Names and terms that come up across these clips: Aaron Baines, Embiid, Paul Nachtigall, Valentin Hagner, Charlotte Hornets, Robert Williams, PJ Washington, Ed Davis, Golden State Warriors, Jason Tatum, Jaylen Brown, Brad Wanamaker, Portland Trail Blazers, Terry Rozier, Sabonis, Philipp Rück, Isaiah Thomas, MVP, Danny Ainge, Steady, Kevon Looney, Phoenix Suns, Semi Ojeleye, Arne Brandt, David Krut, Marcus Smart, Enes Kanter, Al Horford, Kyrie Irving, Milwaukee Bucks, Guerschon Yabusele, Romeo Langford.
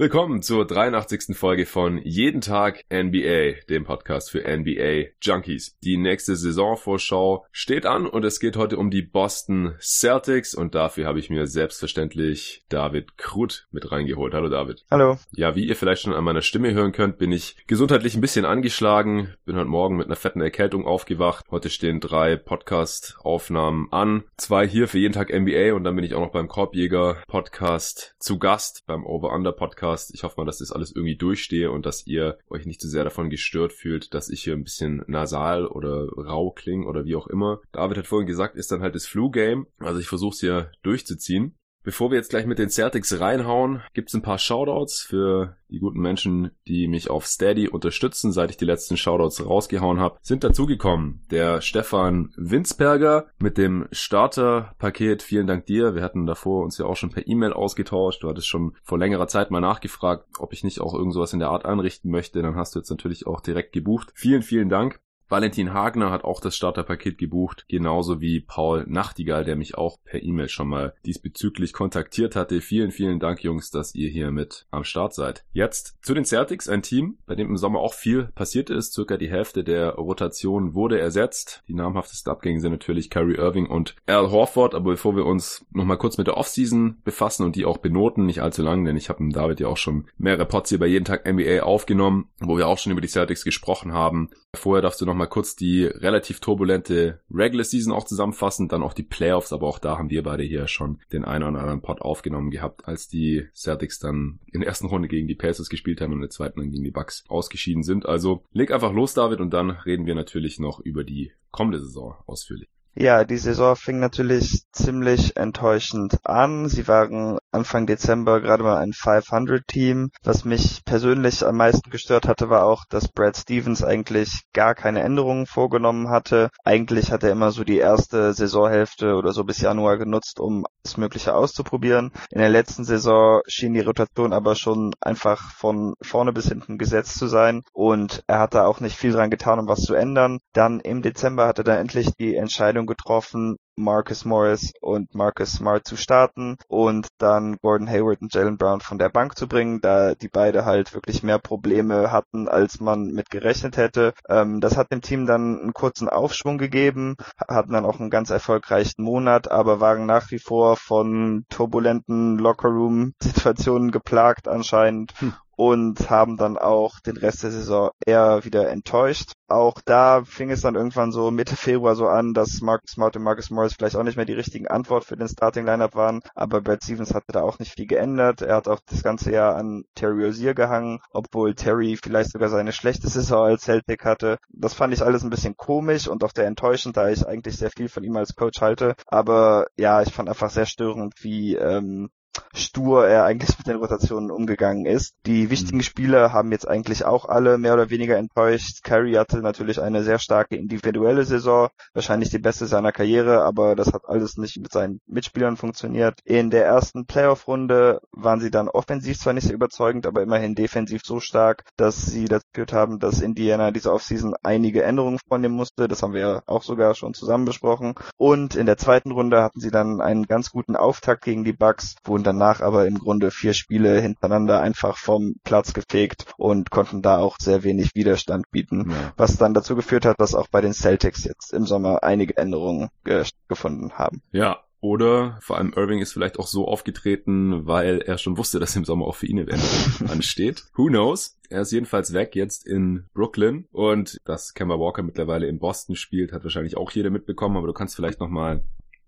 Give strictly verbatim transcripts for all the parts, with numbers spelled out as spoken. Willkommen zur dreiundachtzigsten Folge von Jeden Tag N B A, dem Podcast für N B A-Junkies. Die nächste Saisonvorschau steht an und es geht heute um die Boston Celtics und dafür habe ich mir selbstverständlich David Krut mit reingeholt. Hallo David. Hallo. Ja, wie ihr vielleicht schon an meiner Stimme hören könnt, bin ich gesundheitlich ein bisschen angeschlagen, bin heute Morgen mit einer fetten Erkältung aufgewacht. Heute stehen drei Podcast-Aufnahmen an, zwei hier für Jeden Tag N B A und dann bin ich auch noch beim Korbjäger-Podcast zu Gast, beim Over-Under-Podcast. Ich hoffe mal, dass das alles irgendwie durchstehe und dass ihr euch nicht zu sehr davon gestört fühlt, dass ich hier ein bisschen nasal oder rau klinge oder wie auch immer. David hat vorhin gesagt, ist dann halt das Flu-Game. Also ich versuche es hier durchzuziehen. Bevor wir jetzt gleich mit den Celtics reinhauen, gibt's ein paar Shoutouts für die guten Menschen, die mich auf Steady unterstützen, seit ich die letzten Shoutouts rausgehauen habe. Sind dazugekommen der Stefan Winsberger mit dem Starterpaket. Vielen Dank dir. Wir hatten davor uns ja auch schon per E-Mail ausgetauscht. Du hattest schon vor längerer Zeit mal nachgefragt, ob ich nicht auch irgend sowas in der Art anrichten möchte. Dann hast du jetzt natürlich auch direkt gebucht. Vielen, vielen Dank. Valentin Hagner hat auch das Starterpaket gebucht, genauso wie Paul Nachtigall, der mich auch per E-Mail schon mal diesbezüglich kontaktiert hatte. Vielen, vielen Dank, Jungs, dass ihr hier mit am Start seid. Jetzt zu den Celtics, ein Team, bei dem im Sommer auch viel passiert ist. Circa die Hälfte der Rotation wurde ersetzt. Die namhaftesten Abgänge sind natürlich Kyrie Irving und Al Horford. Aber bevor wir uns nochmal kurz mit der Offseason befassen und die auch benoten, nicht allzu lang, denn ich habe mit David ja auch schon mehrere Pods hier bei Jeden Tag N B A aufgenommen, wo wir auch schon über die Celtics gesprochen haben. Vorher darfst du noch mal kurz die relativ turbulente Regular Season auch zusammenfassen, dann auch die Playoffs, aber auch da haben wir beide hier schon den einen oder anderen Pod aufgenommen gehabt, als die Celtics dann in der ersten Runde gegen die Pacers gespielt haben und in der zweiten dann gegen die Bucks ausgeschieden sind. Also leg einfach los, David, und dann reden wir natürlich noch über die kommende Saison ausführlich. Ja, die Saison fing natürlich ziemlich enttäuschend an. Sie waren Anfang Dezember gerade mal ein fünfhundert-Team. Was mich persönlich am meisten gestört hatte, war auch, dass Brad Stevens eigentlich gar keine Änderungen vorgenommen hatte. Eigentlich hat er immer so die erste Saisonhälfte oder so bis Januar genutzt, um das Mögliche auszuprobieren. In der letzten Saison schien die Rotation aber schon einfach von vorne bis hinten gesetzt zu sein und er hat da auch nicht viel dran getan, um was zu ändern. Dann im Dezember hat er dann endlich die Entscheidung getroffen, Marcus Morris und Marcus Smart zu starten und dann Gordon Hayward und Jaylen Brown von der Bank zu bringen, da die beide halt wirklich mehr Probleme hatten, als man mit gerechnet hätte. Ähm, das hat dem Team dann einen kurzen Aufschwung gegeben, hatten dann auch einen ganz erfolgreichen Monat, aber waren nach wie vor von turbulenten Lockerroom-Situationen geplagt anscheinend. Hm. Und haben dann auch den Rest der Saison eher wieder enttäuscht. Auch da fing es dann irgendwann so Mitte Februar so an, dass Marcus Smart und Marcus Morris vielleicht auch nicht mehr die richtigen Antwort für den Starting-Lineup waren. Aber Brad Stevens hatte da auch nicht viel geändert. Er hat auch das ganze Jahr an Terry Rozier gehangen, obwohl Terry vielleicht sogar seine schlechte Saison als Celtic hatte. Das fand ich alles ein bisschen komisch und auch sehr enttäuschend, da ich eigentlich sehr viel von ihm als Coach halte. Aber ja, ich fand einfach sehr störend, wie ähm, stur er eigentlich mit den Rotationen umgegangen ist. Die wichtigen Spieler haben jetzt eigentlich auch alle mehr oder weniger enttäuscht. Kyrie hatte natürlich eine sehr starke individuelle Saison, wahrscheinlich die beste seiner Karriere, aber das hat alles nicht mit seinen Mitspielern funktioniert. In der ersten Playoff-Runde waren sie dann offensiv zwar nicht so überzeugend, aber immerhin defensiv so stark, dass sie dazu geführt haben, dass Indiana diese Offseason einige Änderungen vornehmen musste. Das haben wir ja auch sogar schon zusammen besprochen. Und in der zweiten Runde hatten sie dann einen ganz guten Auftakt gegen die Bucks, wo und danach aber im Grunde vier Spiele hintereinander einfach vom Platz gefegt und konnten da auch sehr wenig Widerstand bieten, ja. Was dann dazu geführt hat, dass auch bei den Celtics jetzt im Sommer einige Änderungen stattgefunden haben. Ja. Oder vor allem Irving ist vielleicht auch so aufgetreten, weil er schon wusste, dass im Sommer auch für ihn eine Änderung ansteht. Who knows? Er ist jedenfalls weg jetzt in Brooklyn. Und dass Kemba Walker mittlerweile in Boston spielt, hat wahrscheinlich auch jeder mitbekommen. Aber du kannst vielleicht nochmal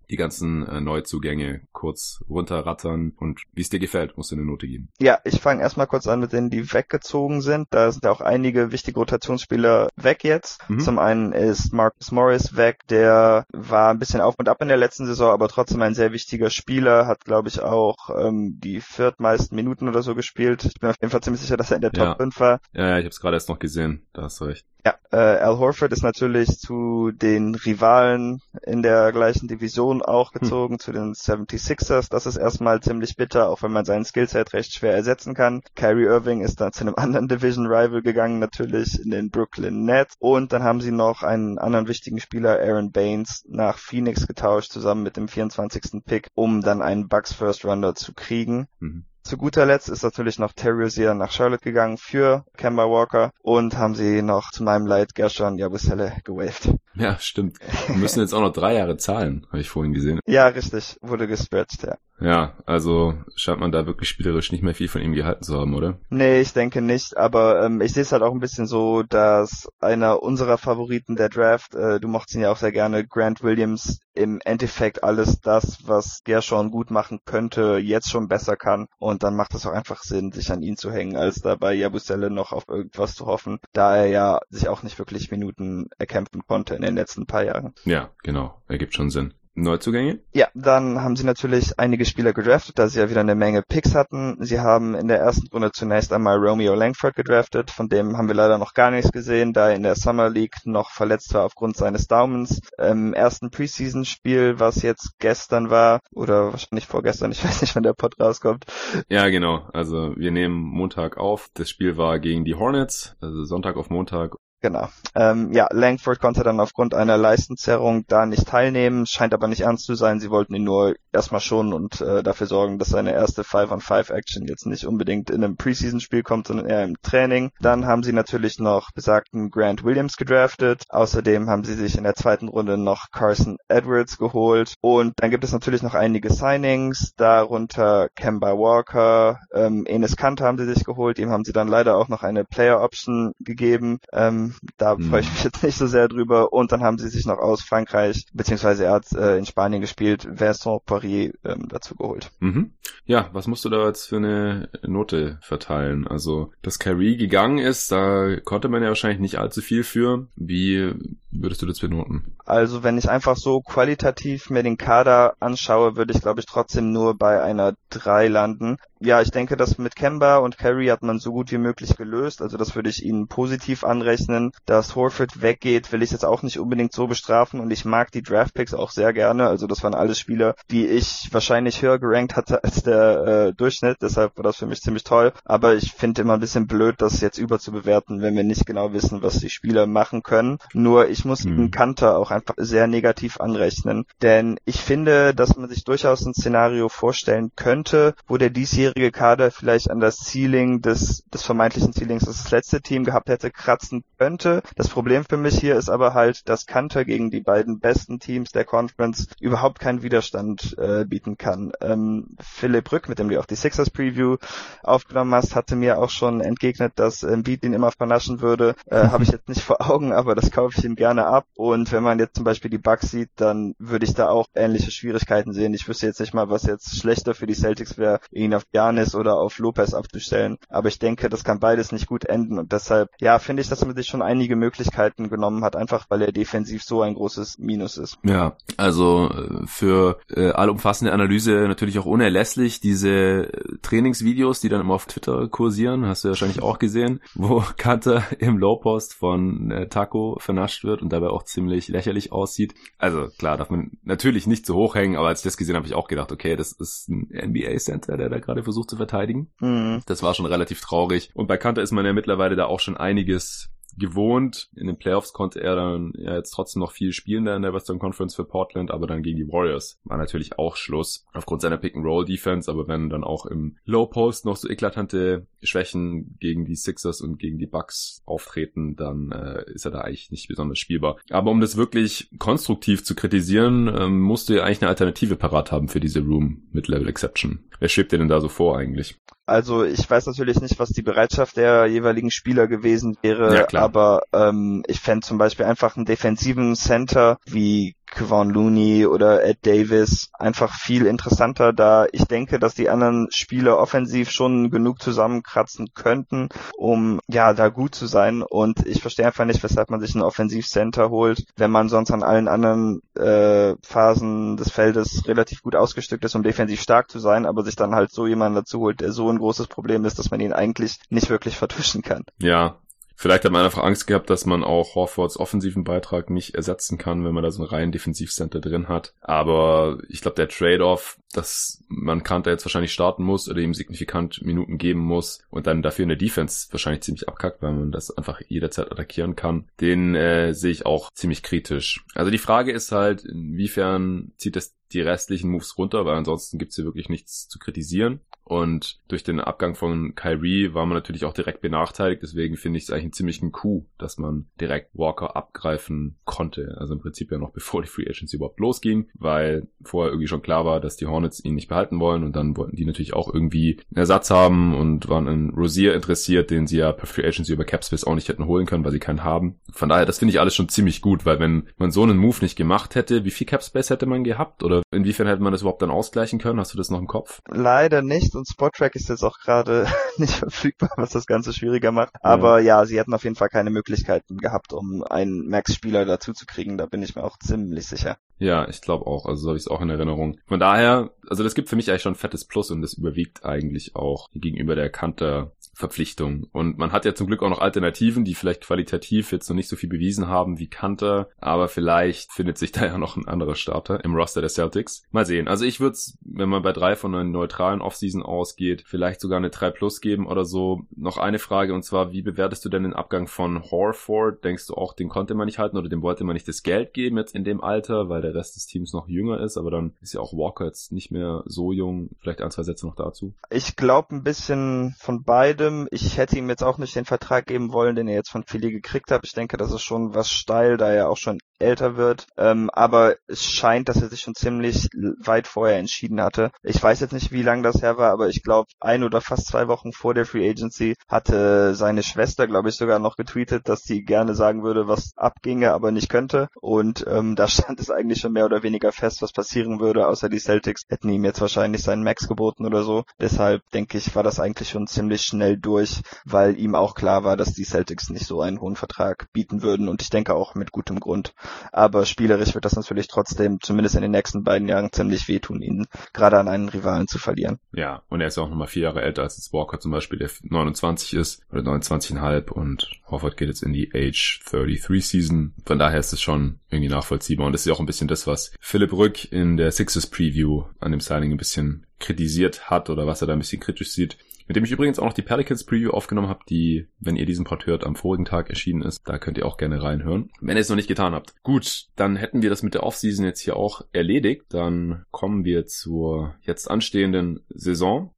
die ganzen äh, Neuzugänge kurz runterrattern und wie es dir gefällt, musst du eine Note geben. Ja, ich fange erstmal kurz an mit denen, die weggezogen sind. Da sind ja auch einige wichtige Rotationsspieler weg jetzt. Mhm. Zum einen ist Marcus Morris weg, der war ein bisschen auf und ab in der letzten Saison, aber trotzdem ein sehr wichtiger Spieler, hat glaube ich auch ähm, die viertmeisten Minuten oder so gespielt. Ich bin auf jeden Fall ziemlich sicher, dass er in der Top ja. fünf war. Ja, ja, ich habe es gerade erst noch gesehen, da hast du recht. Ja, äh, Al Horford ist natürlich zu den Rivalen in der gleichen Division auch gezogen, hm. zu den seventy-sixers. Das ist erstmal ziemlich bitter, auch wenn man seinen Skillset recht schwer ersetzen kann. Kyrie Irving ist dann zu einem anderen Division-Rival gegangen, natürlich in den Brooklyn Nets. Und dann haben sie noch einen anderen wichtigen Spieler, Aaron Baines, nach Phoenix getauscht, zusammen mit dem vierundzwanzigsten Pick, um dann einen Bucks First Runner zu kriegen. Mhm. Zu guter Letzt ist natürlich noch Terry Rozier nach Charlotte gegangen für Kemba Walker und haben sie noch zu meinem Leid Guerschon Yabusele gewaved. Ja, stimmt. Wir müssen jetzt auch noch drei Jahre zahlen, habe ich vorhin gesehen. Ja, richtig. Wurde gestretched, ja. Ja, also scheint man da wirklich spielerisch nicht mehr viel von ihm gehalten zu haben, oder? Nee, ich denke nicht, aber ähm, ich sehe es halt auch ein bisschen so, dass einer unserer Favoriten der Draft, äh, du mochtest ihn ja auch sehr gerne, Grant Williams, im Endeffekt alles das, was Guerschon gut machen könnte, jetzt schon besser kann. Und dann macht es auch einfach Sinn, sich an ihn zu hängen, als da bei Yabusele noch auf irgendwas zu hoffen, da er ja sich auch nicht wirklich Minuten erkämpfen konnte in den letzten paar Jahren. Ja, genau. Ergibt schon Sinn. Neuzugänge? Ja, dann haben sie natürlich einige Spieler gedraftet, da sie ja wieder eine Menge Picks hatten. Sie haben in der ersten Runde zunächst einmal Romeo Langford gedraftet, von dem haben wir leider noch gar nichts gesehen, da er in der Summer League noch verletzt war aufgrund seines Daumens. Im ersten Preseason-Spiel, was jetzt gestern war, oder wahrscheinlich vorgestern, ich weiß nicht, wann der Pod rauskommt. Ja, genau. Also wir nehmen Montag auf. Das Spiel war gegen die Hornets, also Sonntag auf Montag. Genau. Ähm, ja, Langford konnte dann aufgrund einer Leistenzerrung da nicht teilnehmen, scheint aber nicht ernst zu sein. Sie wollten ihn nur erstmal schonen und äh, dafür sorgen, dass seine erste five on five Action jetzt nicht unbedingt in einem Preseason-Spiel kommt, sondern eher im Training. Dann haben sie natürlich noch besagten Grant Williams gedraftet. Außerdem haben sie sich in der zweiten Runde noch Carson Edwards geholt. Und dann gibt es natürlich noch einige Signings, darunter Kemba Walker, ähm, Enes Kanter haben sie sich geholt. Ihm haben sie dann leider auch noch eine Player-Option gegeben. Ähm, Da freue ich mich jetzt nicht so sehr drüber. Und dann haben sie sich noch aus Frankreich, beziehungsweise er hat äh, in Spanien gespielt, Vincent Poirier ähm, dazu geholt. Mhm. Ja, was musst du da jetzt für eine Note verteilen? Also, dass Kyrie gegangen ist, da konnte man ja wahrscheinlich nicht allzu viel für. Wie würdest du das benoten? Also, wenn ich einfach so qualitativ mir den Kader anschaue, würde ich, glaube ich, trotzdem nur bei einer drei landen. Ja, ich denke, das mit Kemba und Kyrie hat man so gut wie möglich gelöst. Also das würde ich ihnen positiv anrechnen. Dass Horford weggeht, will ich jetzt auch nicht unbedingt so bestrafen. Und ich mag die Draftpicks auch sehr gerne. Also das waren alles Spieler, die ich wahrscheinlich höher gerankt hatte als der äh, Durchschnitt. Deshalb war das für mich ziemlich toll. Aber ich finde immer ein bisschen blöd, das jetzt überzubewerten, wenn wir nicht genau wissen, was die Spieler machen können. Nur ich muss mhm. den Kanter auch einfach sehr negativ anrechnen. Denn ich finde, dass man sich durchaus ein Szenario vorstellen könnte, wo der diesjährige Kader vielleicht an das Ceiling des, des vermeintlichen Ceilings, das das letzte Team gehabt hätte, kratzen könnte. Das Problem für mich hier ist aber halt, dass Kanter gegen die beiden besten Teams der Conference überhaupt keinen Widerstand äh, bieten kann. Ähm, Philipp Rück, mit dem du auch die Sixers Preview aufgenommen hast, hatte mir auch schon entgegnet, dass Embiid ihn immer vernaschen würde. Äh, habe ich jetzt nicht vor Augen, aber das kaufe ich ihm gerne ab. Und wenn man jetzt zum Beispiel die Bucks sieht, dann würde ich da auch ähnliche Schwierigkeiten sehen. Ich wüsste jetzt nicht mal, was jetzt schlechter für die Celtics wäre, ihn auf die oder auf Lopez abzustellen. Aber ich denke, das kann beides nicht gut enden. Und deshalb, ja, finde ich, dass man sich schon einige Möglichkeiten genommen hat, einfach weil er defensiv so ein großes Minus ist. Ja, also für äh, allumfassende Analyse natürlich auch unerlässlich diese Trainingsvideos, die dann immer auf Twitter kursieren, hast du wahrscheinlich auch gesehen, wo Kanter im Lowpost von äh, Taco vernascht wird und dabei auch ziemlich lächerlich aussieht. Also klar, darf man natürlich nicht zu hoch hängen, aber als ich das gesehen habe, habe ich auch gedacht, okay, das ist ein N B A-Center, der da gerade versucht zu verteidigen. Mhm. Das war schon relativ traurig. Und bei Kanter ist man ja mittlerweile da auch schon einiges gewohnt. In den Playoffs konnte er dann ja jetzt trotzdem noch viel spielen da in der Western Conference für Portland, aber dann gegen die Warriors war natürlich auch Schluss aufgrund seiner Pick-and-Roll-Defense, aber wenn dann auch im Low-Post noch so eklatante Schwächen gegen die Sixers und gegen die Bucks auftreten, dann äh, ist er da eigentlich nicht besonders spielbar. Aber um das wirklich konstruktiv zu kritisieren, ähm, musst du ja eigentlich eine Alternative parat haben für diese Room mit Level Exception. Wer schwebt dir denn da so vor eigentlich? Also ich weiß natürlich nicht, was die Bereitschaft der jeweiligen Spieler gewesen wäre, ja, aber ähm, ich fände zum Beispiel einfach einen defensiven Center wie Kevon Looney oder Ed Davis einfach viel interessanter, da ich denke, dass die anderen Spieler offensiv schon genug zusammenkratzen könnten, um ja da gut zu sein. Und ich verstehe einfach nicht, weshalb man sich einen Offensivcenter holt, wenn man sonst an allen anderen äh, Phasen des Feldes relativ gut ausgestückt ist, um defensiv stark zu sein, aber sich dann halt so jemanden dazu holt, der so ein großes Problem ist, dass man ihn eigentlich nicht wirklich vertuschen kann. Ja. Vielleicht hat man einfach Angst gehabt, dass man auch Horfords offensiven Beitrag nicht ersetzen kann, wenn man da so einen reinen Defensivcenter drin hat. Aber ich glaube, der Trade-off, dass man Kanter jetzt wahrscheinlich starten muss oder ihm signifikant Minuten geben muss und dann dafür in der Defense wahrscheinlich ziemlich abkackt, weil man das einfach jederzeit attackieren kann, den äh, sehe ich auch ziemlich kritisch. Also die Frage ist halt, inwiefern zieht das die restlichen Moves runter, weil ansonsten gibt's hier wirklich nichts zu kritisieren. Und durch den Abgang von Kyrie war man natürlich auch direkt benachteiligt. Deswegen finde ich es eigentlich einen ziemlichen Coup, dass man direkt Walker abgreifen konnte. Also im Prinzip ja noch bevor die Free Agency überhaupt losging, weil vorher irgendwie schon klar war, dass die Hornets ihn nicht behalten wollen. Und dann wollten die natürlich auch irgendwie einen Ersatz haben und waren an Rozier interessiert, den sie ja per Free Agency über Capspace auch nicht hätten holen können, weil sie keinen haben. Von daher, das finde ich alles schon ziemlich gut, weil wenn man so einen Move nicht gemacht hätte, wie viel Capspace hätte man gehabt? Oder inwiefern hätte man das überhaupt dann ausgleichen können? Hast du das noch im Kopf? Leider nicht. Und Spot-Track ist jetzt auch gerade nicht verfügbar, was das Ganze schwieriger macht. Aber ja. ja, sie hätten auf jeden Fall keine Möglichkeiten gehabt, um einen Max-Spieler dazu zu kriegen. Da bin ich mir auch ziemlich sicher. Ja, ich glaube auch. Also so habe ich es auch in Erinnerung. Von daher, also das gibt für mich eigentlich schon ein fettes Plus und das überwiegt eigentlich auch gegenüber der Kanter-Verpflichtung. Und man hat ja zum Glück auch noch Alternativen, die vielleicht qualitativ jetzt noch nicht so viel bewiesen haben wie Kanter. Aber vielleicht findet sich da ja noch ein anderer Starter im Roster der Celtics. Mal sehen. Also ich würde es, wenn man bei drei von einer neutralen Offseason ausgeht, vielleicht sogar eine drei plus geben oder so. Noch eine Frage, und zwar, wie bewertest du denn den Abgang von Horford? Denkst du auch, den konnte man nicht halten oder dem wollte man nicht das Geld geben jetzt in dem Alter, weil der Rest des Teams noch jünger ist, aber dann ist ja auch Walker jetzt nicht mehr so jung. Vielleicht ein, zwei Sätze noch dazu. Ich glaube ein bisschen von beidem. Ich hätte ihm jetzt auch nicht den Vertrag geben wollen, den er jetzt von Philly gekriegt hat. Ich denke, das ist schon was steil, da er auch schon älter wird, ähm, aber es scheint, dass er sich schon ziemlich weit vorher entschieden hatte. Ich weiß jetzt nicht, wie lange das her war, aber ich glaube, ein oder fast zwei Wochen vor der Free Agency hatte seine Schwester, glaube ich, sogar noch getweetet, dass sie gerne sagen würde, was abginge, aber nicht könnte. Und ähm, da stand es eigentlich schon mehr oder weniger fest, was passieren würde, außer die Celtics hätten ihm jetzt wahrscheinlich seinen Max geboten oder so. Deshalb, denke ich, war das eigentlich schon ziemlich schnell durch, weil ihm auch klar war, dass die Celtics nicht so einen hohen Vertrag bieten würden und ich denke auch mit gutem Grund. Aber spielerisch wird das natürlich trotzdem, zumindest in den nächsten beiden Jahren, ziemlich wehtun, ihn gerade an einen Rivalen zu verlieren. Ja, und er ist ja auch nochmal vier Jahre älter als jetzt Walker zum Beispiel, der neunundzwanzig ist oder neunundzwanzig Komma fünf und Horford geht jetzt in die Age dreiunddreißig Season. Von daher ist es schon irgendwie nachvollziehbar und das ist ja auch ein bisschen das, was Philipp Rück in der Sixers Preview an dem Signing ein bisschen kritisiert hat oder was er da ein bisschen kritisch sieht. Mit dem ich übrigens auch noch die Pelicans Preview aufgenommen habe, die, wenn ihr diesen Pod hört, am vorigen Tag erschienen ist. Da könnt ihr auch gerne reinhören, wenn ihr es noch nicht getan habt. Gut, dann hätten wir das mit der Offseason jetzt hier auch erledigt. Dann kommen wir zur jetzt anstehenden Saison.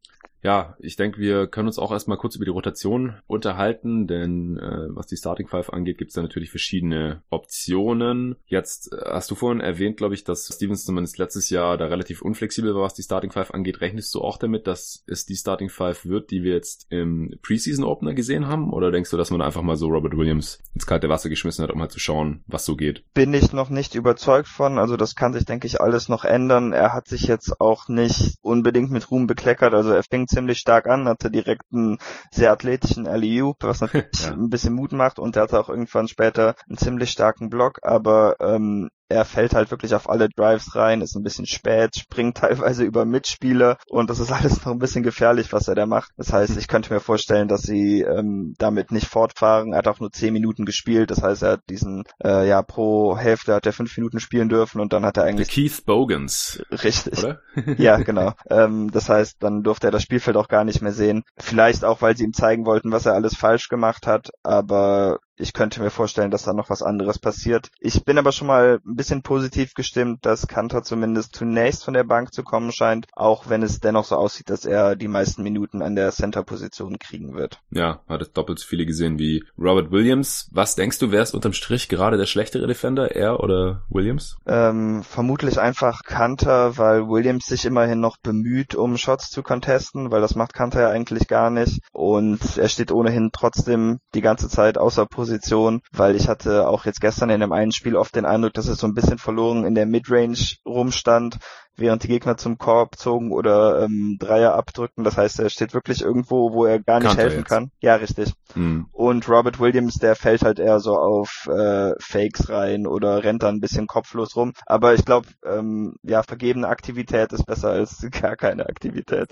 Ja, ich denke, wir können uns auch erstmal kurz über die Rotation unterhalten, denn äh, was die Starting Five angeht, gibt es da natürlich verschiedene Optionen. Jetzt äh, hast du vorhin erwähnt, glaube ich, dass Stevens zumindest letztes Jahr da relativ unflexibel war, was die Starting Five angeht. Rechnest du auch damit, dass es die Starting Five wird, die wir jetzt im Preseason-Opener gesehen haben? Oder denkst du, dass man da einfach mal so Robert Williams ins kalte Wasser geschmissen hat, um halt zu schauen, was so geht? Bin ich noch nicht überzeugt von. Also das kann sich, denke ich, alles noch ändern. Er hat sich jetzt auch nicht unbedingt mit Ruhm bekleckert. Also er fängt ziemlich stark an, hatte direkt einen sehr athletischen Alley-Oop, was natürlich ja. ein bisschen Mut macht und er hatte auch irgendwann später einen ziemlich starken Block, aber ähm, er fällt halt wirklich auf alle Drives rein, ist ein bisschen spät, springt teilweise über Mitspieler und das ist alles noch ein bisschen gefährlich, was er da macht. Das heißt, ich könnte mir vorstellen, dass sie ähm, damit nicht fortfahren. Er hat auch nur zehn Minuten gespielt, das heißt, er hat diesen, äh, ja, pro Hälfte hat er fünf Minuten spielen dürfen und dann hat er eigentlich... Keith Bogans. Richtig. Oder? Ja, genau. Ähm, das heißt, dann durfte er das Spielfeld auch gar nicht mehr sehen. Vielleicht auch, weil sie ihm zeigen wollten, was er alles falsch gemacht hat, aber... Ich könnte mir vorstellen, dass da noch was anderes passiert. Ich bin aber schon mal ein bisschen positiv gestimmt, dass Kanter zumindest zunächst von der Bank zu kommen scheint, auch wenn es dennoch so aussieht, dass er die meisten Minuten an der Center-Position kriegen wird. Ja, hat es doppelt so viele gesehen wie Robert Williams. Was denkst du, wer ist unterm Strich gerade der schlechtere Defender, er oder Williams? Ähm, vermutlich einfach Kanter, weil Williams sich immerhin noch bemüht, um Shots zu contesten, weil das macht Kanter ja eigentlich gar nicht. Und er steht ohnehin trotzdem die ganze Zeit außer Position. Position, weil ich hatte auch jetzt gestern in dem einen Spiel oft den Eindruck, dass es so ein bisschen verloren in der Midrange rumstand, während die Gegner zum Korb zogen oder ähm, Dreier abdrückten. Das heißt, er steht wirklich irgendwo, wo er gar nicht Kanter helfen jetzt. kann. Ja, richtig. Mhm. Und Robert Williams, der fällt halt eher so auf äh, Fakes rein oder rennt da ein bisschen kopflos rum. Aber ich glaube, ähm, ja, vergebene Aktivität ist besser als gar keine Aktivität.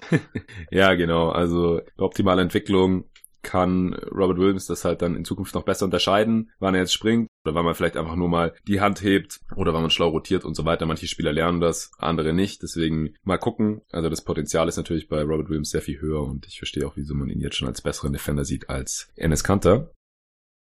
Ja, genau. Also optimale Entwicklung. Kann Robert Williams das halt dann in Zukunft noch besser unterscheiden, wann er jetzt springt oder wann man vielleicht einfach nur mal die Hand hebt oder wann man schlau rotiert und so weiter. Manche Spieler lernen das, andere nicht. Deswegen mal gucken. Also das Potenzial ist natürlich bei Robert Williams sehr viel höher und ich verstehe auch, wieso man ihn jetzt schon als besseren Defender sieht als Enes Kanter.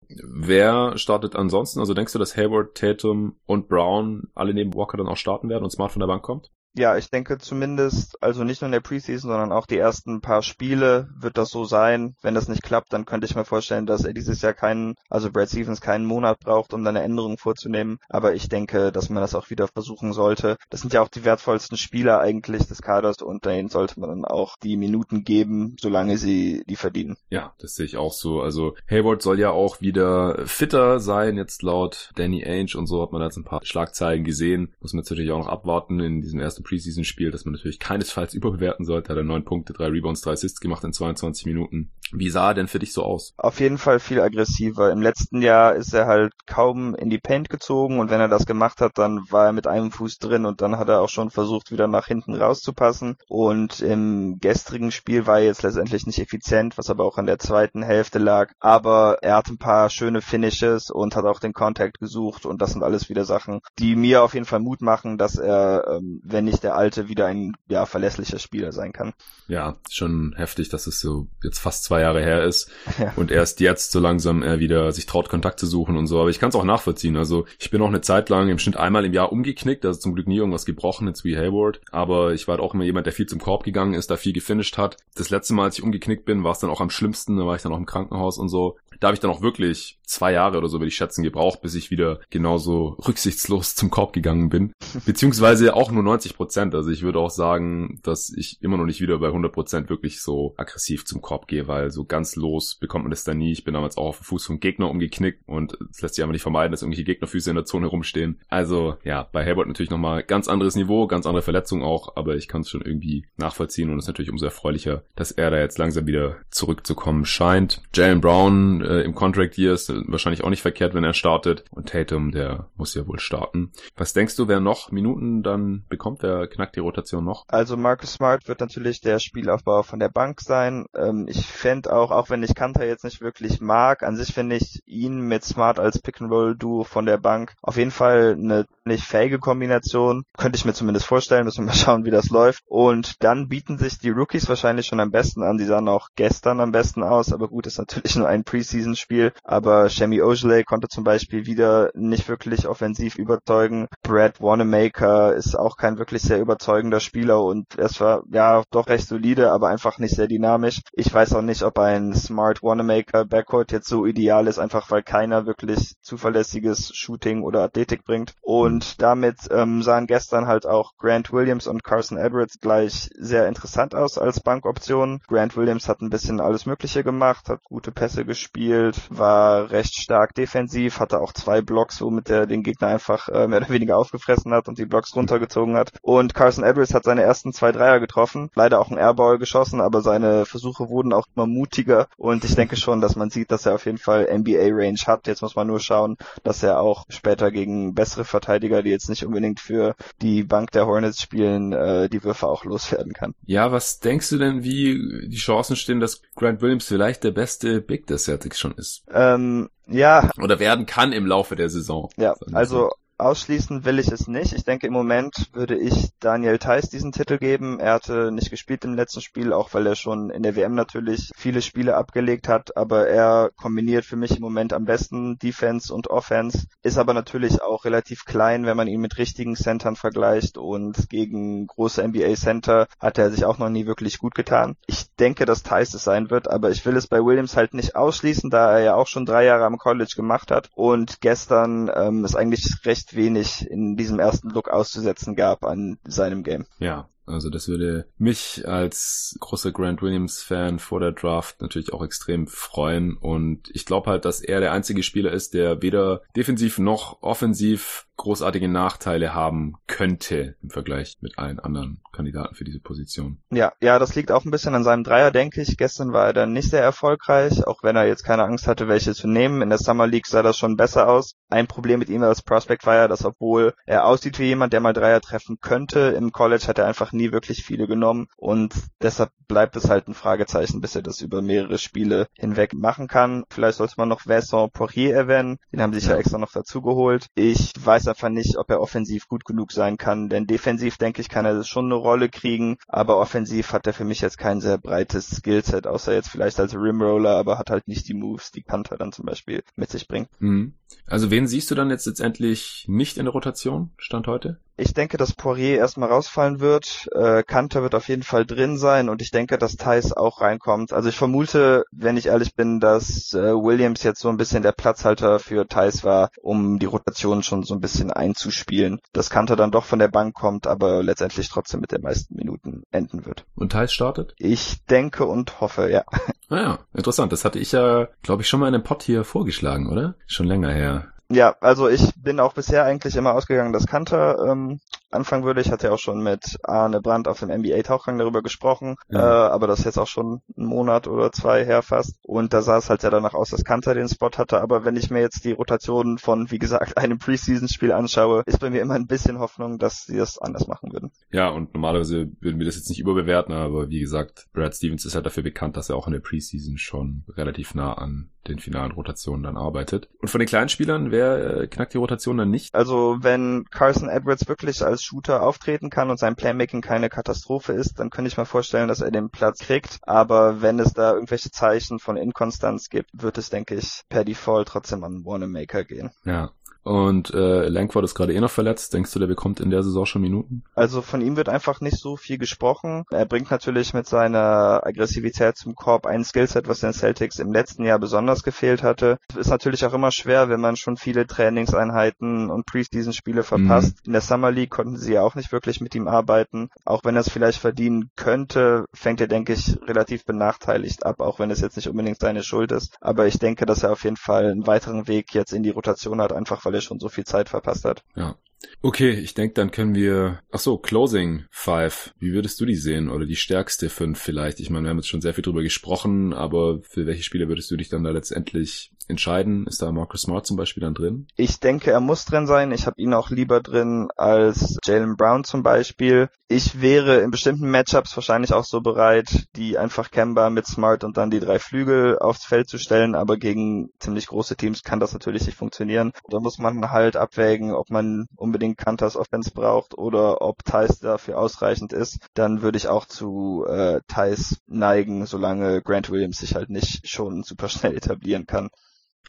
Wer startet ansonsten? Also denkst du, dass Hayward, Tatum und Brown alle neben Walker dann auch starten werden und Smart von der Bank kommt? Ja, ich denke zumindest, also nicht nur in der Preseason, sondern auch die ersten paar Spiele wird das so sein. Wenn das nicht klappt, dann könnte ich mir vorstellen, dass er dieses Jahr keinen, also Brad Stevens keinen Monat braucht, um dann eine Änderung vorzunehmen. Aber ich denke, dass man das auch wieder versuchen sollte. Das sind ja auch die wertvollsten Spieler eigentlich des Kaders und denen sollte man dann auch die Minuten geben, solange sie die verdienen. Ja, das sehe ich auch so. Also Hayward soll ja auch wieder fitter sein, jetzt laut Danny Ainge und so hat man jetzt ein paar Schlagzeilen gesehen. Muss man jetzt natürlich auch noch abwarten in diesem ersten Preseason-Spiel, dass man natürlich keinesfalls überbewerten sollte. Hat er neun Punkte, drei Rebounds, drei Assists gemacht in zweiundzwanzig Minuten. Wie sah er denn für dich so aus? Auf jeden Fall viel aggressiver. Im letzten Jahr ist er halt kaum in die Paint gezogen und wenn er das gemacht hat, dann war er mit einem Fuß drin und dann hat er auch schon versucht, wieder nach hinten rauszupassen. Und im gestrigen Spiel war er jetzt letztendlich nicht effizient, was aber auch an der zweiten Hälfte lag. Aber er hat ein paar schöne Finishes und hat auch den Contact gesucht und das sind alles wieder Sachen, die mir auf jeden Fall Mut machen, dass er, wenn nicht der Alte, wieder ein ja verlässlicher Spieler sein kann. Ja, schon heftig, dass es so jetzt fast zwei Jahre her ist ja. Und erst jetzt so langsam er wieder sich traut, Kontakt zu suchen und so. Aber ich kann es auch nachvollziehen. Also ich bin auch eine Zeit lang im Schnitt einmal im Jahr umgeknickt, also zum Glück nie irgendwas gebrochen, jetzt wie Hayward. Aber ich war halt auch immer jemand, der viel zum Korb gegangen ist, da viel gefinisht hat. Das letzte Mal, als ich umgeknickt bin, war es dann auch am schlimmsten. Da war ich dann auch im Krankenhaus und so. Da habe ich dann auch wirklich zwei Jahre oder so, würde ich schätzen, gebraucht, bis ich wieder genauso rücksichtslos zum Korb gegangen bin. Beziehungsweise auch nur neunzig Prozent. Also ich würde auch sagen, dass ich immer noch nicht wieder bei hundert Prozent wirklich so aggressiv zum Korb gehe, weil so ganz los bekommt man das dann nie. Ich bin damals auch auf den Fuß vom Gegner umgeknickt und es lässt sich einfach nicht vermeiden, dass irgendwelche Gegnerfüße in der Zone rumstehen. Also ja, bei Hayward natürlich nochmal ganz anderes Niveau, ganz andere Verletzung auch, aber ich kann es schon irgendwie nachvollziehen und es ist natürlich umso erfreulicher, dass er da jetzt langsam wieder zurückzukommen scheint. Jaylen Brown äh, im Contract hier ist wahrscheinlich auch nicht verkehrt, wenn er startet. Und Tatum, der muss ja wohl starten. Was denkst du, wer noch Minuten dann bekommt? Wer knackt die Rotation noch? Also Marcus Smart wird natürlich der Spielaufbauer von der Bank sein. Ähm, ich fände auch, auch wenn ich Kanter jetzt nicht wirklich mag, an sich finde ich ihn mit Smart als Pick-and-Roll-Duo von der Bank auf jeden Fall eine nicht fähige Kombination. Könnte ich mir zumindest vorstellen. Müssen wir mal schauen, wie das läuft. Und dann bieten sich die Rookies wahrscheinlich schon am besten an. Die sahen auch gestern am besten aus. Aber gut, ist natürlich nur ein Preseason-Spiel. Aber Semi Ojeleye konnte zum Beispiel wieder nicht wirklich offensiv überzeugen. Brad Wanamaker ist auch kein wirklich sehr überzeugender Spieler und es war ja doch recht solide, aber einfach nicht sehr dynamisch. Ich weiß auch nicht, ob ein Smart Wanamaker Backcourt jetzt so ideal ist, einfach weil keiner wirklich zuverlässiges Shooting oder Athletik bringt. Und damit ähm, sahen gestern halt auch Grant Williams und Carson Edwards gleich sehr interessant aus als Bankoptionen. Grant Williams hat ein bisschen alles Mögliche gemacht, hat gute Pässe gespielt, war recht stark defensiv, hatte auch zwei Blocks, womit er den Gegner einfach äh, mehr oder weniger aufgefressen hat und die Blocks runtergezogen hat. Und Carson Edwards hat seine ersten zwei Dreier getroffen, leider auch einen Airball geschossen, aber seine Versuche wurden auch immer mutiger und ich denke schon, dass man sieht, dass er auf jeden Fall N B A-Range hat. Jetzt muss man nur schauen, dass er auch später gegen bessere Verteidiger, die jetzt nicht unbedingt für die Bank der Hornets spielen, äh, die Würfe auch loswerden kann. Ja, was denkst du denn, wie die Chancen stehen, dass Grant Williams vielleicht der beste Big der Celtics schon ist? Ähm, ja. Oder werden kann im Laufe der Saison. Ja, also ausschließen will ich es nicht. Ich denke, im Moment würde ich Daniel Theis diesen Titel geben. Er hatte nicht gespielt im letzten Spiel, auch weil er schon in der W M natürlich viele Spiele abgelegt hat. Aber er kombiniert für mich im Moment am besten Defense und Offense. Ist aber natürlich auch relativ klein, wenn man ihn mit richtigen Centern vergleicht. Und gegen große N B A-Center hat er sich auch noch nie wirklich gut getan. Ich denke, dass Theis es sein wird, aber ich will es bei Williams halt nicht ausschließen, da er ja auch schon drei Jahre am College gemacht hat. Und gestern ähm, ist eigentlich recht wenig in diesem ersten Look auszusetzen gab an seinem Game. Ja, also das würde mich als großer Grant Williams-Fan vor der Draft natürlich auch extrem freuen und ich glaube halt, dass er der einzige Spieler ist, der weder defensiv noch offensiv großartige Nachteile haben könnte im Vergleich mit allen anderen Kandidaten für diese Position. Ja, ja, das liegt auch ein bisschen an seinem Dreier, denke ich. Gestern war er dann nicht sehr erfolgreich, auch wenn er jetzt keine Angst hatte, welche zu nehmen. In der Summer League sah das schon besser aus. Ein Problem mit ihm als Prospect war ja, dass obwohl er aussieht wie jemand, der mal Dreier treffen könnte, im College hat er einfach nie wirklich viele genommen und deshalb bleibt es halt ein Fragezeichen, bis er das über mehrere Spiele hinweg machen kann. Vielleicht sollte man noch Vincent Poirier erwähnen, den haben sie sich ja extra noch dazu geholt. Ich weiß einfach nicht, ob er offensiv gut genug sein kann, denn defensiv, denke ich, kann er schon eine Rolle kriegen, aber offensiv hat er für mich jetzt kein sehr breites Skillset, außer jetzt vielleicht als Rimroller, aber hat halt nicht die Moves, die Kanter dann zum Beispiel mit sich bringt. Mhm. Also wen siehst du dann jetzt letztendlich nicht in der Rotation, Stand heute? Ich denke, dass Poirier erstmal rausfallen wird. Äh, Kanter wird auf jeden Fall drin sein und ich denke, dass Theis auch reinkommt. Also ich vermute, wenn ich ehrlich bin, dass äh, Williams jetzt so ein bisschen der Platzhalter für Theis war, um die Rotation schon so ein bisschen einzuspielen. Dass Kanter dann doch von der Bank kommt, aber letztendlich trotzdem mit den meisten Minuten enden wird. Und Theis startet? Ich denke und hoffe, ja. Naja, interessant. Das hatte ich ja, glaube ich, schon mal in einem Pod hier vorgeschlagen, oder? Schon länger her. Ja, also ich bin auch bisher eigentlich immer ausgegangen, dass Kanter ähm, anfangen würde. Ich hatte ja auch schon mit Arne Brandt auf dem N B A-Tauchgang darüber gesprochen, ja. äh, aber das ist jetzt auch schon einen Monat oder zwei her fast. Und da sah es halt ja danach aus, dass Kanter den Spot hatte. Aber wenn ich mir jetzt die Rotation von, wie gesagt, einem Preseason-Spiel anschaue, ist bei mir immer ein bisschen Hoffnung, dass sie das anders machen würden. Ja, und normalerweise würden wir das jetzt nicht überbewerten, aber wie gesagt, Brad Stevens ist halt dafür bekannt, dass er auch in der Preseason schon relativ nah an den finalen Rotationen dann arbeitet. Und von den kleinen Spielern, wer äh, knackt die Rotation dann nicht? Also wenn Carson Edwards wirklich als Shooter auftreten kann und sein Playmaking keine Katastrophe ist, dann könnte ich mir vorstellen, dass er den Platz kriegt. Aber wenn es da irgendwelche Zeichen von Inkonstanz gibt, wird es, denke ich, per Default trotzdem an Wanamaker gehen. Ja. Und äh, Langford ist gerade eh noch verletzt. Denkst du, der bekommt in der Saison schon Minuten? Also von ihm wird einfach nicht so viel gesprochen. Er bringt natürlich mit seiner Aggressivität zum Korb ein Skillset, was den Celtics im letzten Jahr besonders gefehlt hatte. Ist natürlich auch immer schwer, wenn man schon viele Trainingseinheiten und Preseason-Spiele verpasst. Mhm. In der Summer League konnten sie ja auch nicht wirklich mit ihm arbeiten. Auch wenn er es vielleicht verdienen könnte, fängt er, denke ich, relativ benachteiligt ab, auch wenn es jetzt nicht unbedingt seine Schuld ist. Aber ich denke, dass er auf jeden Fall einen weiteren Weg jetzt in die Rotation hat, einfach weil er schon so viel Zeit verpasst hat. Ja. Okay, ich denke, dann können wir... Ach so, Closing Five. Wie würdest du die sehen? Oder die stärkste Fünf vielleicht? Ich meine, wir haben jetzt schon sehr viel drüber gesprochen, aber für welche Spieler würdest du dich dann da letztendlich entscheiden? Ist da Marcus Smart zum Beispiel dann drin? Ich denke, er muss drin sein. Ich habe ihn auch lieber drin als Jaylen Brown zum Beispiel. Ich wäre in bestimmten Matchups wahrscheinlich auch so bereit, die einfach Kemba mit Smart und dann die drei Flügel aufs Feld zu stellen, aber gegen ziemlich große Teams kann das natürlich nicht funktionieren. Da muss man halt abwägen, ob man unbedingt Kanters Offense braucht oder ob Theis dafür ausreichend ist. Dann würde ich auch zu äh, Theis neigen, solange Grant Williams sich halt nicht schon super schnell etablieren kann.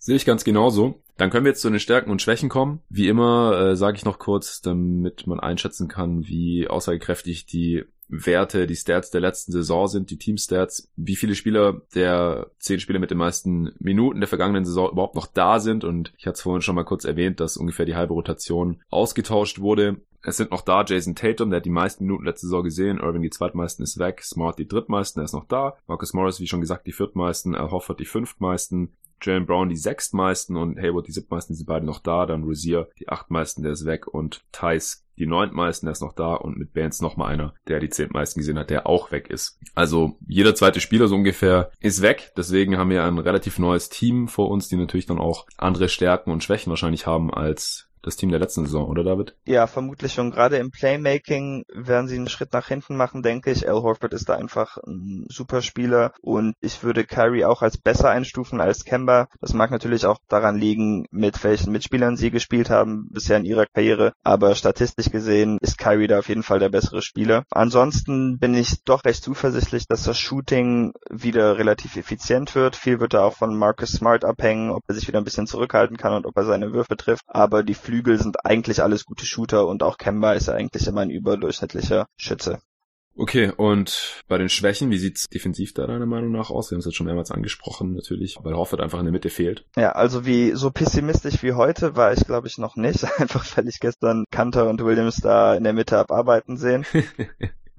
Sehe ich ganz genauso. Dann können wir jetzt zu den Stärken und Schwächen kommen. Wie immer äh, sage ich noch kurz, damit man einschätzen kann, wie aussagekräftig die Werte, die Stats der letzten Saison sind, die Teamstats, wie viele Spieler der zehn Spieler mit den meisten Minuten der vergangenen Saison überhaupt noch da sind. Und ich hatte es vorhin schon mal kurz erwähnt, dass ungefähr die halbe Rotation ausgetauscht wurde. Es sind noch da Jason Tatum, der hat die meisten Minuten letzte Saison gesehen, Irving die zweitmeisten ist weg, Smart die drittmeisten, der ist noch da, Marcus Morris, wie schon gesagt, die viertmeisten, Al Horford die fünftmeisten, Jaylen Brown die sechstmeisten und Hayward die siebtmeisten, diese beiden noch da, dann Rozier die achtmeisten, der ist weg und Theis die neuntmeisten, der ist noch da und mit Bands nochmal einer, der die zehntmeisten gesehen hat, der auch weg ist. Also jeder zweite Spieler so ungefähr ist weg, deswegen haben wir ein relativ neues Team vor uns, die natürlich dann auch andere Stärken und Schwächen wahrscheinlich haben als das Team der letzten Saison, oder David? Ja, vermutlich schon. Gerade im Playmaking werden sie einen Schritt nach hinten machen, denke ich. Al Horford ist da einfach ein super Spieler und ich würde Kyrie auch als besser einstufen als Kemba. Das mag natürlich auch daran liegen, mit welchen Mitspielern sie gespielt haben bisher in ihrer Karriere, aber statistisch gesehen ist Kyrie da auf jeden Fall der bessere Spieler. Ansonsten bin ich doch recht zuversichtlich, dass das Shooting wieder relativ effizient wird. Viel wird da auch von Marcus Smart abhängen, ob er sich wieder ein bisschen zurückhalten kann und ob er seine Würfe trifft, aber die Flügel sind eigentlich alles gute Shooter und auch Kemba ist ja eigentlich immer ein überdurchschnittlicher Schütze. Okay, und bei den Schwächen, wie sieht's defensiv da deiner Meinung nach aus? Wir haben es jetzt schon mehrmals angesprochen, natürlich, weil Horford einfach in der Mitte fehlt. Ja, also wie so pessimistisch wie heute war ich, glaube ich, noch nicht. Einfach, weil ich gestern Kanter und Williams da in der Mitte abarbeiten sehen.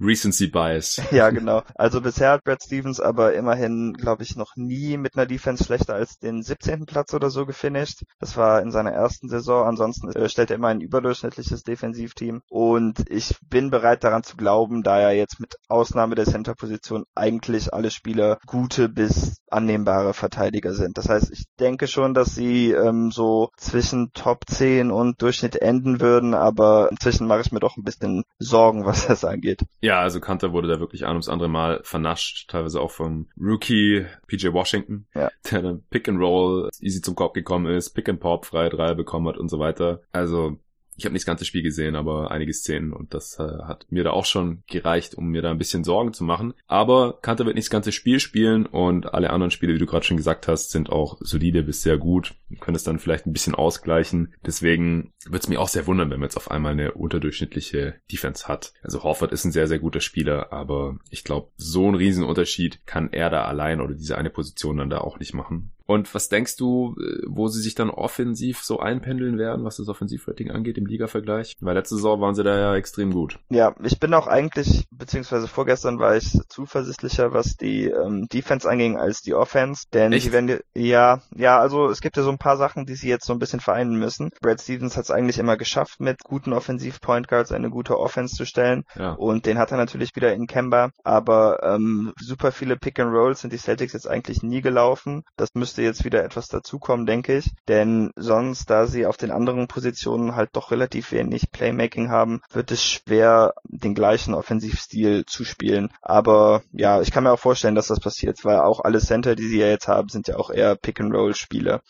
Recency Bias. Ja, genau. Also bisher hat Brad Stevens aber immerhin, glaube ich, noch nie mit einer Defense schlechter als den siebzehnten Platz oder so gefinisht. Das war in seiner ersten Saison. Ansonsten äh, stellt er immer ein überdurchschnittliches Defensivteam. Und ich bin bereit daran zu glauben, da er jetzt mit Ausnahme der Center-Position eigentlich alle Spieler gute bis annehmbare Verteidiger sind. Das heißt, ich denke schon, dass sie ähm, so zwischen Top zehn und Durchschnitt enden würden, aber inzwischen mache ich mir doch ein bisschen Sorgen, was das angeht. Ja. Ja, also Kanter wurde da wirklich ein ums andere Mal vernascht, teilweise auch vom Rookie P J Washington, ja, der dann Pick and Roll easy zum Korb gekommen ist, Pick and Pop freie Dreier bekommen hat und so weiter. Also Ich habe nicht das ganze Spiel gesehen, aber einige Szenen, und das äh, hat mir da auch schon gereicht, um mir da ein bisschen Sorgen zu machen. Aber Kanter wird nicht das ganze Spiel spielen, und alle anderen Spiele, wie du gerade schon gesagt hast, sind auch solide bis sehr gut. Wir können es dann vielleicht ein bisschen ausgleichen. Deswegen würde es mich auch sehr wundern, wenn man jetzt auf einmal eine unterdurchschnittliche Defense hat. Also Horford ist ein sehr, sehr guter Spieler, aber ich glaube, so einen Riesenunterschied kann er da allein oder diese eine Position dann da auch nicht machen. Und was denkst du, wo sie sich dann offensiv so einpendeln werden, was das Offensivrating angeht im Liga-Vergleich? Weil letzte Saison waren sie da ja extrem gut. Ja, ich bin auch eigentlich, beziehungsweise vorgestern war ich zuversichtlicher, was die ähm, Defense anging, als die Offense. Denn Echt? die werden, ja, ja, also es gibt ja so ein paar Sachen, die sie jetzt so ein bisschen vereinen müssen. Brad Stevens hat es eigentlich immer geschafft, mit guten Offensiv-Point-Guards eine gute Offense zu stellen. Ja. Und den hat er natürlich wieder in Kemba. Aber ähm, super viele Pick-and-Rolls sind die Celtics jetzt eigentlich nie gelaufen. Das müsste jetzt wieder etwas dazukommen, denke ich. Denn sonst, da sie auf den anderen Positionen halt doch relativ wenig Playmaking haben, wird es schwer, den gleichen Offensivstil zu spielen. Aber ja, ich kann mir auch vorstellen, dass das passiert, weil auch alle Center, die sie ja jetzt haben, sind ja auch eher Pick-and-Roll-Spieler.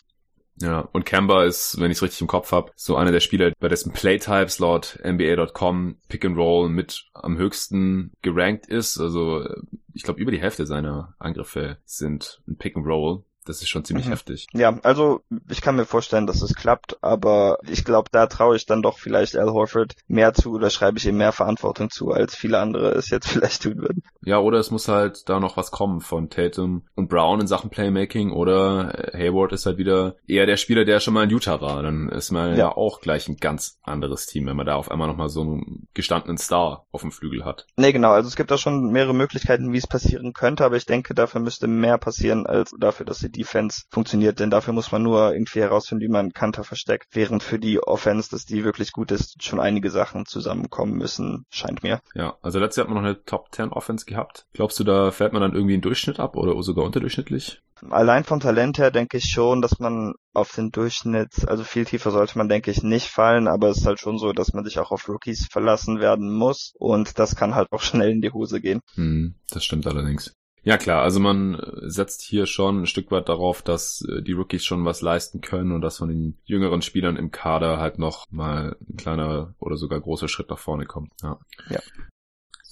Ja, und Kemba ist, wenn ich es richtig im Kopf habe, so einer der Spieler, bei dessen Playtypes laut N B A Punkt com Pick and Roll mit am höchsten gerankt ist. Also ich glaube, über die Hälfte seiner Angriffe sind ein Pick and Roll. Das ist schon ziemlich mhm. heftig. Ja, also ich kann mir vorstellen, dass es klappt, aber ich glaube, da traue ich dann doch vielleicht Al Horford mehr zu oder schreibe ich ihm mehr Verantwortung zu, als viele andere es jetzt vielleicht tun würden. Ja, oder es muss halt da noch was kommen von Tatum und Brown in Sachen Playmaking, oder Hayward ist halt wieder eher der Spieler, der schon mal in Utah war. Dann ist man ja, ja auch gleich ein ganz anderes Team, wenn man da auf einmal nochmal so einen gestandenen Star auf dem Flügel hat. Nee, genau, also es gibt da schon mehrere Möglichkeiten, wie es passieren könnte, aber ich denke, dafür müsste mehr passieren, als dafür, dass sie Defense funktioniert, denn dafür muss man nur irgendwie herausfinden, wie man Kanter versteckt, während für die Offense, dass die wirklich gut ist, schon einige Sachen zusammenkommen müssen, scheint mir. Ja, also letztes Jahr hat man noch eine Top zehn Offense gehabt. Glaubst du, da fällt man dann irgendwie einen Durchschnitt ab oder sogar unterdurchschnittlich? Allein vom Talent her denke ich schon, dass man auf den Durchschnitt, also viel tiefer sollte man, denke ich, nicht fallen, aber es ist halt schon so, dass man sich auch auf Rookies verlassen werden muss, und das kann halt auch schnell in die Hose gehen. Hm, das stimmt allerdings. Ja klar, also man setzt hier schon ein Stück weit darauf, dass die Rookies schon was leisten können und dass von den jüngeren Spielern im Kader halt noch mal ein kleiner oder sogar großer Schritt nach vorne kommt. Ja. ja.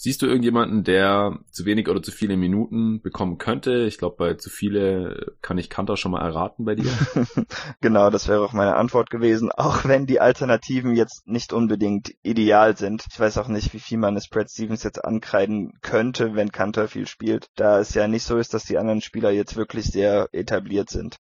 Siehst du irgendjemanden, der zu wenig oder zu viele Minuten bekommen könnte? Ich glaube, bei zu viele kann ich Kanter schon mal erraten bei dir. Genau, das wäre auch meine Antwort gewesen, auch wenn die Alternativen jetzt nicht unbedingt ideal sind. Ich weiß auch nicht, wie viel man es Brad Stevens jetzt ankreiden könnte, wenn Kanter viel spielt, da es ja nicht so ist, dass die anderen Spieler jetzt wirklich sehr etabliert sind.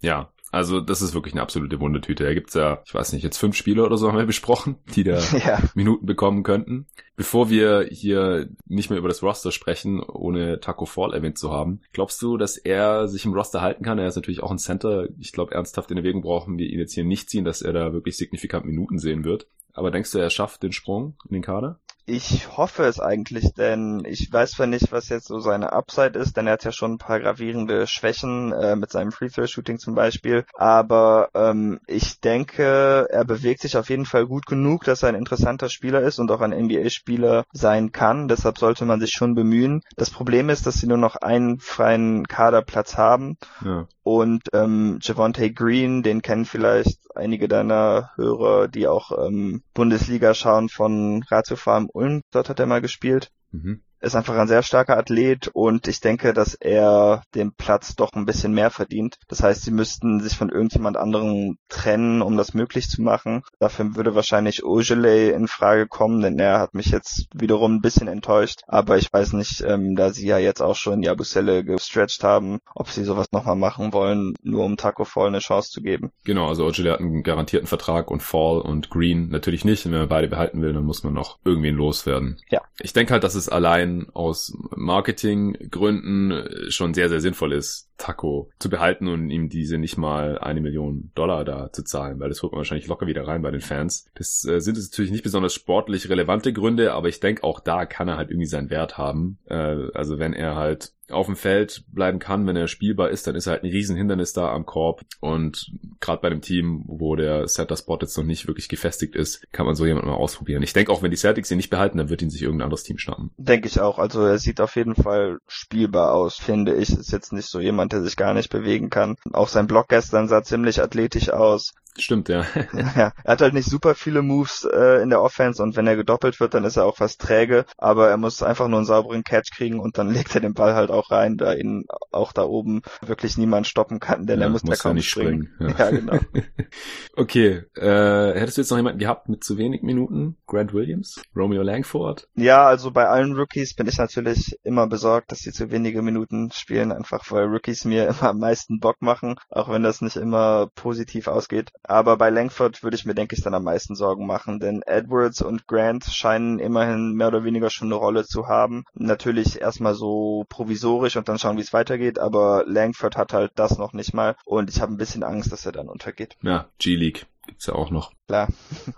Ja. Also das ist wirklich eine absolute Wundertüte. Da gibt's ja, ich weiß nicht, jetzt fünf Spieler oder so haben wir besprochen, die da ja. Minuten bekommen könnten. Bevor wir hier nicht mehr über das Roster sprechen, ohne Taco Fall erwähnt zu haben, glaubst du, dass er sich im Roster halten kann? Er ist natürlich auch ein Center. Ich glaube, ernsthaft in Erwägung brauchen wir ihn jetzt hier nicht ziehen, dass er da wirklich signifikant Minuten sehen wird. Aber denkst du, er schafft den Sprung in den Kader? Ich hoffe es eigentlich, denn ich weiß zwar nicht, was jetzt so seine Upside ist, denn er hat ja schon ein paar gravierende Schwächen äh, mit seinem Free-Throw-Shooting zum Beispiel, aber ähm, ich denke, er bewegt sich auf jeden Fall gut genug, dass er ein interessanter Spieler ist und auch ein N B A Spieler sein kann, deshalb sollte man sich schon bemühen. Das Problem ist, dass sie nur noch einen freien Kaderplatz haben ja. und ähm, Javonte Green, den kennen vielleicht einige deiner Hörer, die auch ähm, Bundesliga schauen, von Ratio Farm Ulm, dort hat er mal gespielt. Mhm. Ist einfach ein sehr starker Athlet, und ich denke, dass er den Platz doch ein bisschen mehr verdient. Das heißt, sie müssten sich von irgendjemand anderem trennen, um das möglich zu machen. Dafür würde wahrscheinlich Ojeleye in Frage kommen, denn er hat mich jetzt wiederum ein bisschen enttäuscht. Aber ich weiß nicht, ähm, da sie ja jetzt auch schon Yabusele gestretched haben, ob sie sowas nochmal machen wollen, nur um Taco Fall eine Chance zu geben. Genau, also Ojeleye hat einen garantierten Vertrag, und Fall und Green natürlich nicht. Und wenn man beide behalten will, dann muss man noch irgendwen loswerden. Ja. Ich denke halt, dass es allein aus Marketinggründen schon sehr, sehr sinnvoll ist, Taco zu behalten und ihm diese nicht mal eine Million Dollar da zu zahlen, weil das holt man wahrscheinlich locker wieder rein bei den Fans. Das äh, sind jetzt natürlich nicht besonders sportlich relevante Gründe, aber ich denke, auch da kann er halt irgendwie seinen Wert haben. Äh, also wenn er halt auf dem Feld bleiben kann, wenn er spielbar ist, dann ist er halt ein Riesenhindernis da am Korb, und gerade bei dem Team, wo der Center-Spot jetzt noch nicht wirklich gefestigt ist, kann man so jemanden mal ausprobieren. Ich denke auch, wenn die Celtics ihn nicht behalten, dann wird ihn sich irgendein anderes Team schnappen. Denke ich auch. Also er sieht auf jeden Fall spielbar aus, finde ich. Ist jetzt nicht so jemand, der sich gar nicht bewegen kann. Auch sein Block gestern sah ziemlich athletisch aus. Stimmt, ja. Ja, er hat halt nicht super viele Moves äh, in der Offense und wenn er gedoppelt wird, dann ist er auch fast träge, aber er muss einfach nur einen sauberen Catch kriegen und dann legt er den Ball halt auch rein, da ihn auch da oben wirklich niemand stoppen kann, denn ja, er muss, muss da kaum ja nicht springen. springen. Ja. Ja, genau. Okay, äh, hättest du jetzt noch jemanden gehabt mit zu wenig Minuten? Grant Williams? Romeo Langford? Ja, also bei allen Rookies bin ich natürlich immer besorgt, dass sie zu wenige Minuten spielen, einfach weil Rookies mir immer am meisten Bock machen, auch wenn das nicht immer positiv ausgeht. Aber bei Langford würde ich mir, denke ich, dann am meisten Sorgen machen, denn Edwards und Grant scheinen immerhin mehr oder weniger schon eine Rolle zu haben. Natürlich erstmal so provisorisch und dann schauen, wie es weitergeht, aber Langford hat halt das noch nicht mal und ich habe ein bisschen Angst, dass er dann untergeht. Ja, G-League gibt's ja auch noch. Klar.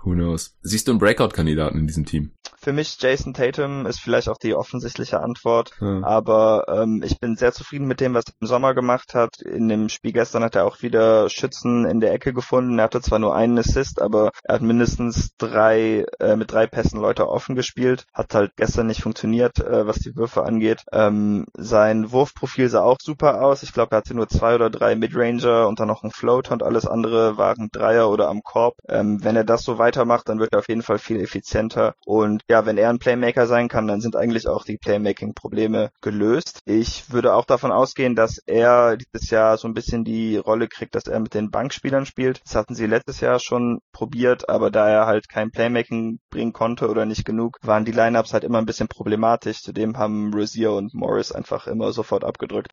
Who knows? Siehst du einen Breakout-Kandidaten in diesem Team? Für mich Jason Tatum ist vielleicht auch die offensichtliche Antwort, ja. aber ähm, ich bin sehr zufrieden mit dem, was er im Sommer gemacht hat. In dem Spiel gestern hat er auch wieder Schützen in der Ecke gefunden. Er hatte zwar nur einen Assist, aber er hat mindestens drei äh, mit drei Pässen Leute offen gespielt. Hat halt gestern nicht funktioniert, äh, was die Würfe angeht. Ähm, sein Wurfprofil sah auch super aus. Ich glaube, er hatte nur zwei oder drei Midranger und dann noch einen Floater und alles andere waren Dreier oder am Korb. Ähm, wenn er das so weitermacht, dann wird er auf jeden Fall viel effizienter und ja, wenn er ein Playmaker sein kann, dann sind eigentlich auch die Playmaking-Probleme gelöst. Ich würde auch davon ausgehen, dass er dieses Jahr so ein bisschen die Rolle kriegt, dass er mit den Bankspielern spielt. Das hatten sie letztes Jahr schon probiert, aber da er halt kein Playmaking bringen konnte oder nicht genug, waren die Lineups halt immer ein bisschen problematisch. Zudem haben Rozier und Morris einfach immer sofort abgedrückt.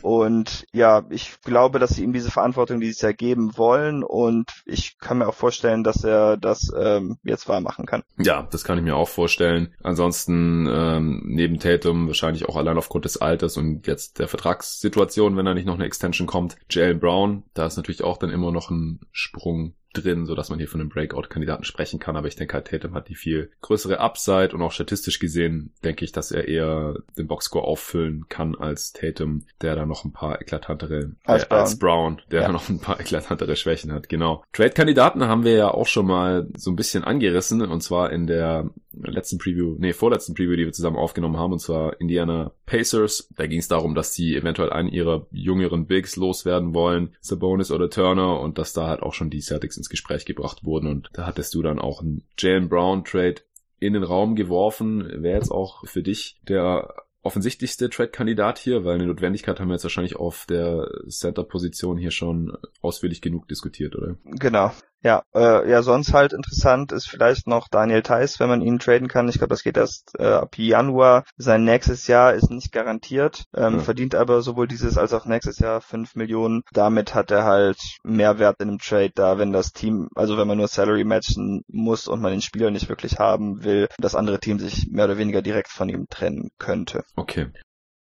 Und ja, ich glaube, dass sie ihm diese Verantwortung dieses Jahr geben wollen und ich kann mir auch vorstellen, dass er das ähm, jetzt wahr machen kann. Ja, das kann ich mir auch vorstellen. Ansonsten ähm, neben Tatum wahrscheinlich auch allein aufgrund des Alters und jetzt der Vertragssituation, wenn da nicht noch eine Extension kommt. Jaylen Brown, da ist natürlich auch dann immer noch ein Sprung drin, sodass man hier von einem Breakout-Kandidaten sprechen kann, aber ich denke halt, Tatum hat die viel größere Upside und auch statistisch gesehen denke ich, dass er eher den Boxscore auffüllen kann als Tatum, der da noch ein paar eklatantere, als, äh, Brown. als Brown, der ja. da noch ein paar eklatantere Schwächen hat, genau. Trade-Kandidaten haben wir ja auch schon mal so ein bisschen angerissen und zwar in der letzten Preview, nee, vorletzten Preview, die wir zusammen aufgenommen haben und zwar Indiana Pacers. Da ging es darum, dass sie eventuell einen ihrer jüngeren Bigs loswerden wollen, Sabonis oder Turner und dass da halt auch schon die Celtics ins Gespräch gebracht wurden und da hattest du dann auch einen Jaylen Brown Trade in den Raum geworfen, wäre jetzt auch für dich der offensichtlichste Trade-Kandidat hier, weil eine Notwendigkeit haben wir jetzt wahrscheinlich auf der Center-Position hier schon ausführlich genug diskutiert, oder? Genau. Ja, äh, ja, sonst halt interessant ist vielleicht noch Daniel Theis, wenn man ihn traden kann. Ich glaube, das geht erst äh, ab Januar. Sein nächstes Jahr ist nicht garantiert, ähm, ja. verdient aber sowohl dieses als auch nächstes Jahr fünf Millionen. Damit hat er halt Mehrwert in einem Trade da, wenn das Team, also wenn man nur Salary matchen muss und man den Spieler nicht wirklich haben will, das andere Team sich mehr oder weniger direkt von ihm trennen könnte. Okay.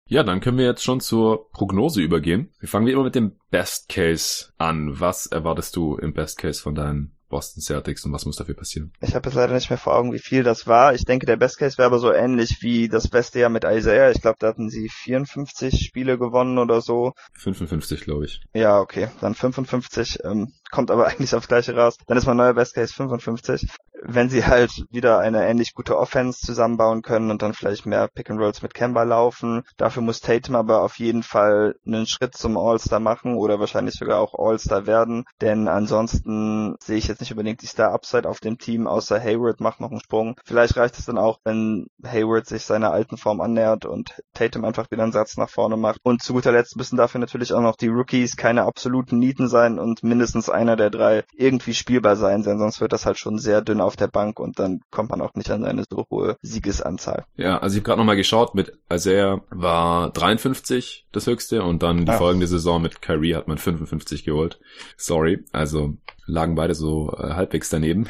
Ja, dann können wir jetzt schon zur Prognose übergehen. Wir fangen wie immer mit dem Best Case an. Was erwartest du im Best Case von deinen Boston Celtics und was muss dafür passieren? Ich habe jetzt leider nicht mehr vor Augen, wie viel das war. Ich denke, der Best Case wäre aber so ähnlich wie das beste Jahr mit Isaiah. Ich glaube, da hatten sie vierundfünfzig Spiele gewonnen oder so. fünfundfünfzig, glaube ich. Ja, okay. Dann fünfundfünfzig, ähm, kommt aber eigentlich aufs Gleiche raus. Dann ist mein neuer Best Case fünfundfünfzig. Wenn sie halt wieder eine ähnlich gute Offense zusammenbauen können und dann vielleicht mehr Pick-and-Rolls mit Kemba laufen. Dafür muss Tatum aber auf jeden Fall einen Schritt zum All-Star machen oder wahrscheinlich sogar auch All-Star werden, denn ansonsten sehe ich jetzt nicht unbedingt die Star-Upside auf dem Team, außer Hayward macht noch einen Sprung. Vielleicht reicht es dann auch, wenn Hayward sich seiner alten Form annähert und Tatum einfach wieder einen Satz nach vorne macht. Und zu guter Letzt müssen dafür natürlich auch noch die Rookies keine absoluten Nieten sein und mindestens einer der drei irgendwie spielbar sein, denn sonst wird das halt schon sehr dünn auf auf der Bank und dann kommt man auch nicht an eine so hohe Siegesanzahl. Ja, also ich habe gerade nochmal geschaut, mit Isaiah war dreiundfünfzig das höchste und dann die Ach. folgende Saison mit Kyrie hat man fünfundfünfzig geholt. Sorry, also lagen beide so äh, halbwegs daneben.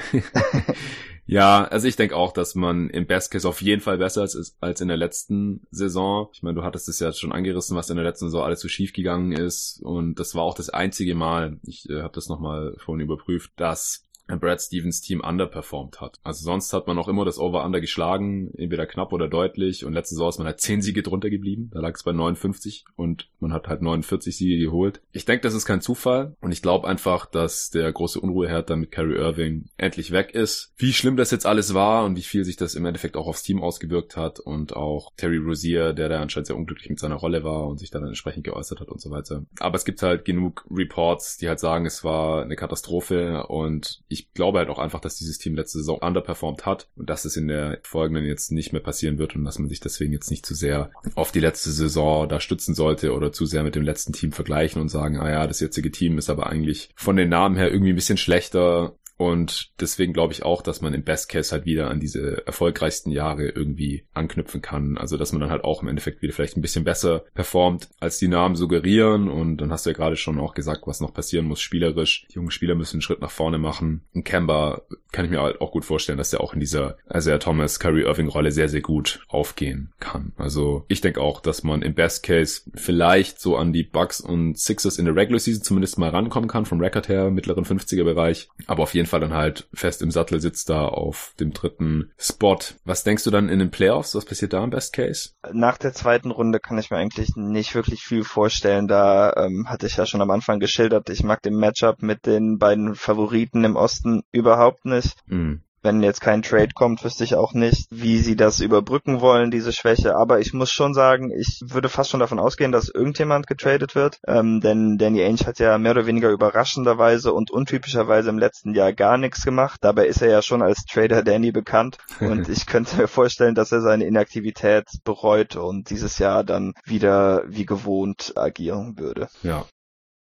Ja, also ich denke auch, dass man im Best Case auf jeden Fall besser ist als in der letzten Saison. Ich meine, du hattest es ja schon angerissen, was in der letzten Saison alles so schief gegangen ist und das war auch das einzige Mal, ich äh, habe das nochmal vorhin überprüft, dass Brad Stevens Team underperformed hat. Also sonst hat man auch immer das Over-Under geschlagen, entweder knapp oder deutlich, und letzte Saison ist man halt zehn Siege drunter geblieben, da lag es bei neunundfünfzig und man hat halt neunundvierzig Siege geholt. Ich denke, das ist kein Zufall und ich glaube einfach, dass der große Unruheherd dann mit Kyrie Irving endlich weg ist. Wie schlimm das jetzt alles war und wie viel sich das im Endeffekt auch aufs Team ausgewirkt hat und auch Terry Rozier, der da anscheinend sehr unglücklich mit seiner Rolle war und sich dann entsprechend geäußert hat und so weiter. Aber es gibt halt genug Reports, die halt sagen, es war eine Katastrophe, und ich glaube halt auch einfach, dass dieses Team letzte Saison underperformed hat und dass es in der folgenden jetzt nicht mehr passieren wird und dass man sich deswegen jetzt nicht zu sehr auf die letzte Saison da stützen sollte oder zu sehr mit dem letzten Team vergleichen und sagen, ah ja, das jetzige Team ist aber eigentlich von den Namen her irgendwie ein bisschen schlechter. Und deswegen glaube ich auch, dass man im Best Case halt wieder an diese erfolgreichsten Jahre irgendwie anknüpfen kann. Also dass man dann halt auch im Endeffekt wieder vielleicht ein bisschen besser performt, als die Namen suggerieren. Und dann hast du ja gerade schon auch gesagt, was noch passieren muss spielerisch. Die jungen Spieler müssen einen Schritt nach vorne machen. Und Kemba kann ich mir halt auch gut vorstellen, dass der auch in dieser Isaiah Thomas, Kyrie Irving Rolle sehr, sehr gut aufgehen kann. Also ich denke auch, dass man im Best Case vielleicht so an die Bucks und Sixers in der Regular Season zumindest mal rankommen kann, vom Record her, mittleren fünfziger Bereich. Aber auf jeden Fall dann halt fest im Sattel sitzt da auf dem dritten Spot. Was denkst du dann in den Playoffs? Was passiert da im Best Case? Nach der zweiten Runde kann ich mir eigentlich nicht wirklich viel vorstellen. Da ähm, hatte ich ja schon am Anfang geschildert, ich mag den Matchup mit den beiden Favoriten im Osten überhaupt nicht. Mhm. Wenn jetzt kein Trade kommt, wüsste ich auch nicht, wie sie das überbrücken wollen, diese Schwäche. Aber ich muss schon sagen, ich würde fast schon davon ausgehen, dass irgendjemand getradet wird. Ähm, denn Danny Ainge hat ja mehr oder weniger überraschenderweise und untypischerweise im letzten Jahr gar nichts gemacht. Dabei ist er ja schon als Trader Danny bekannt. Und ich könnte mir vorstellen, dass er seine Inaktivität bereut und dieses Jahr dann wieder wie gewohnt agieren würde. Ja.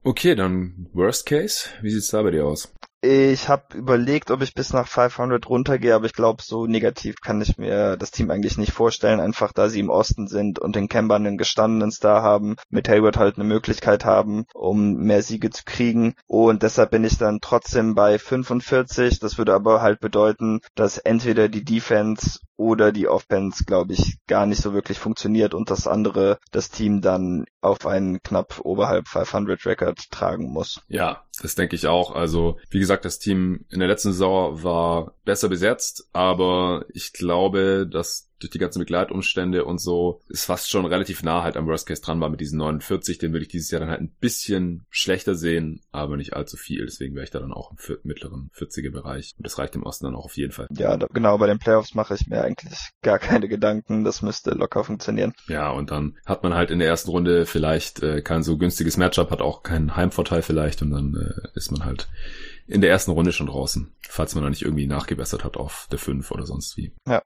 Okay, dann Worst Case. Wie sieht's da bei dir aus? Ich habe überlegt, ob ich bis nach fünfhundert runtergehe, aber ich glaube, so negativ kann ich mir das Team eigentlich nicht vorstellen, einfach da sie im Osten sind und den Kemba einen gestandenen Star haben, mit Hayward halt eine Möglichkeit haben, um mehr Siege zu kriegen, und deshalb bin ich dann trotzdem bei fünfundvierzig, das würde aber halt bedeuten, dass entweder die Defense oder die Offense, glaube ich, gar nicht so wirklich funktioniert und das andere, das Team dann auf einen knapp oberhalb fünfhundert Record tragen muss. Ja, das denke ich auch. Also, wie gesagt, das Team in der letzten Saison war besser besetzt, aber ich glaube, dass durch die ganzen Begleitumstände und so ist fast schon relativ nah halt am Worst Case dran war mit diesen neunundvierzig, den würde ich dieses Jahr dann halt ein bisschen schlechter sehen, aber nicht allzu viel, deswegen wäre ich da dann auch im vier- mittleren vierziger Bereich und das reicht im Osten dann auch auf jeden Fall. Ja, da, genau, bei den Playoffs mache ich mir eigentlich gar keine Gedanken, das müsste locker funktionieren. Ja, und dann hat man halt in der ersten Runde vielleicht äh, kein so günstiges Matchup, hat auch keinen Heimvorteil vielleicht, und dann äh, ist man halt in der ersten Runde schon draußen, falls man da nicht irgendwie nachgebessert hat auf der fünf oder sonst wie. Ja.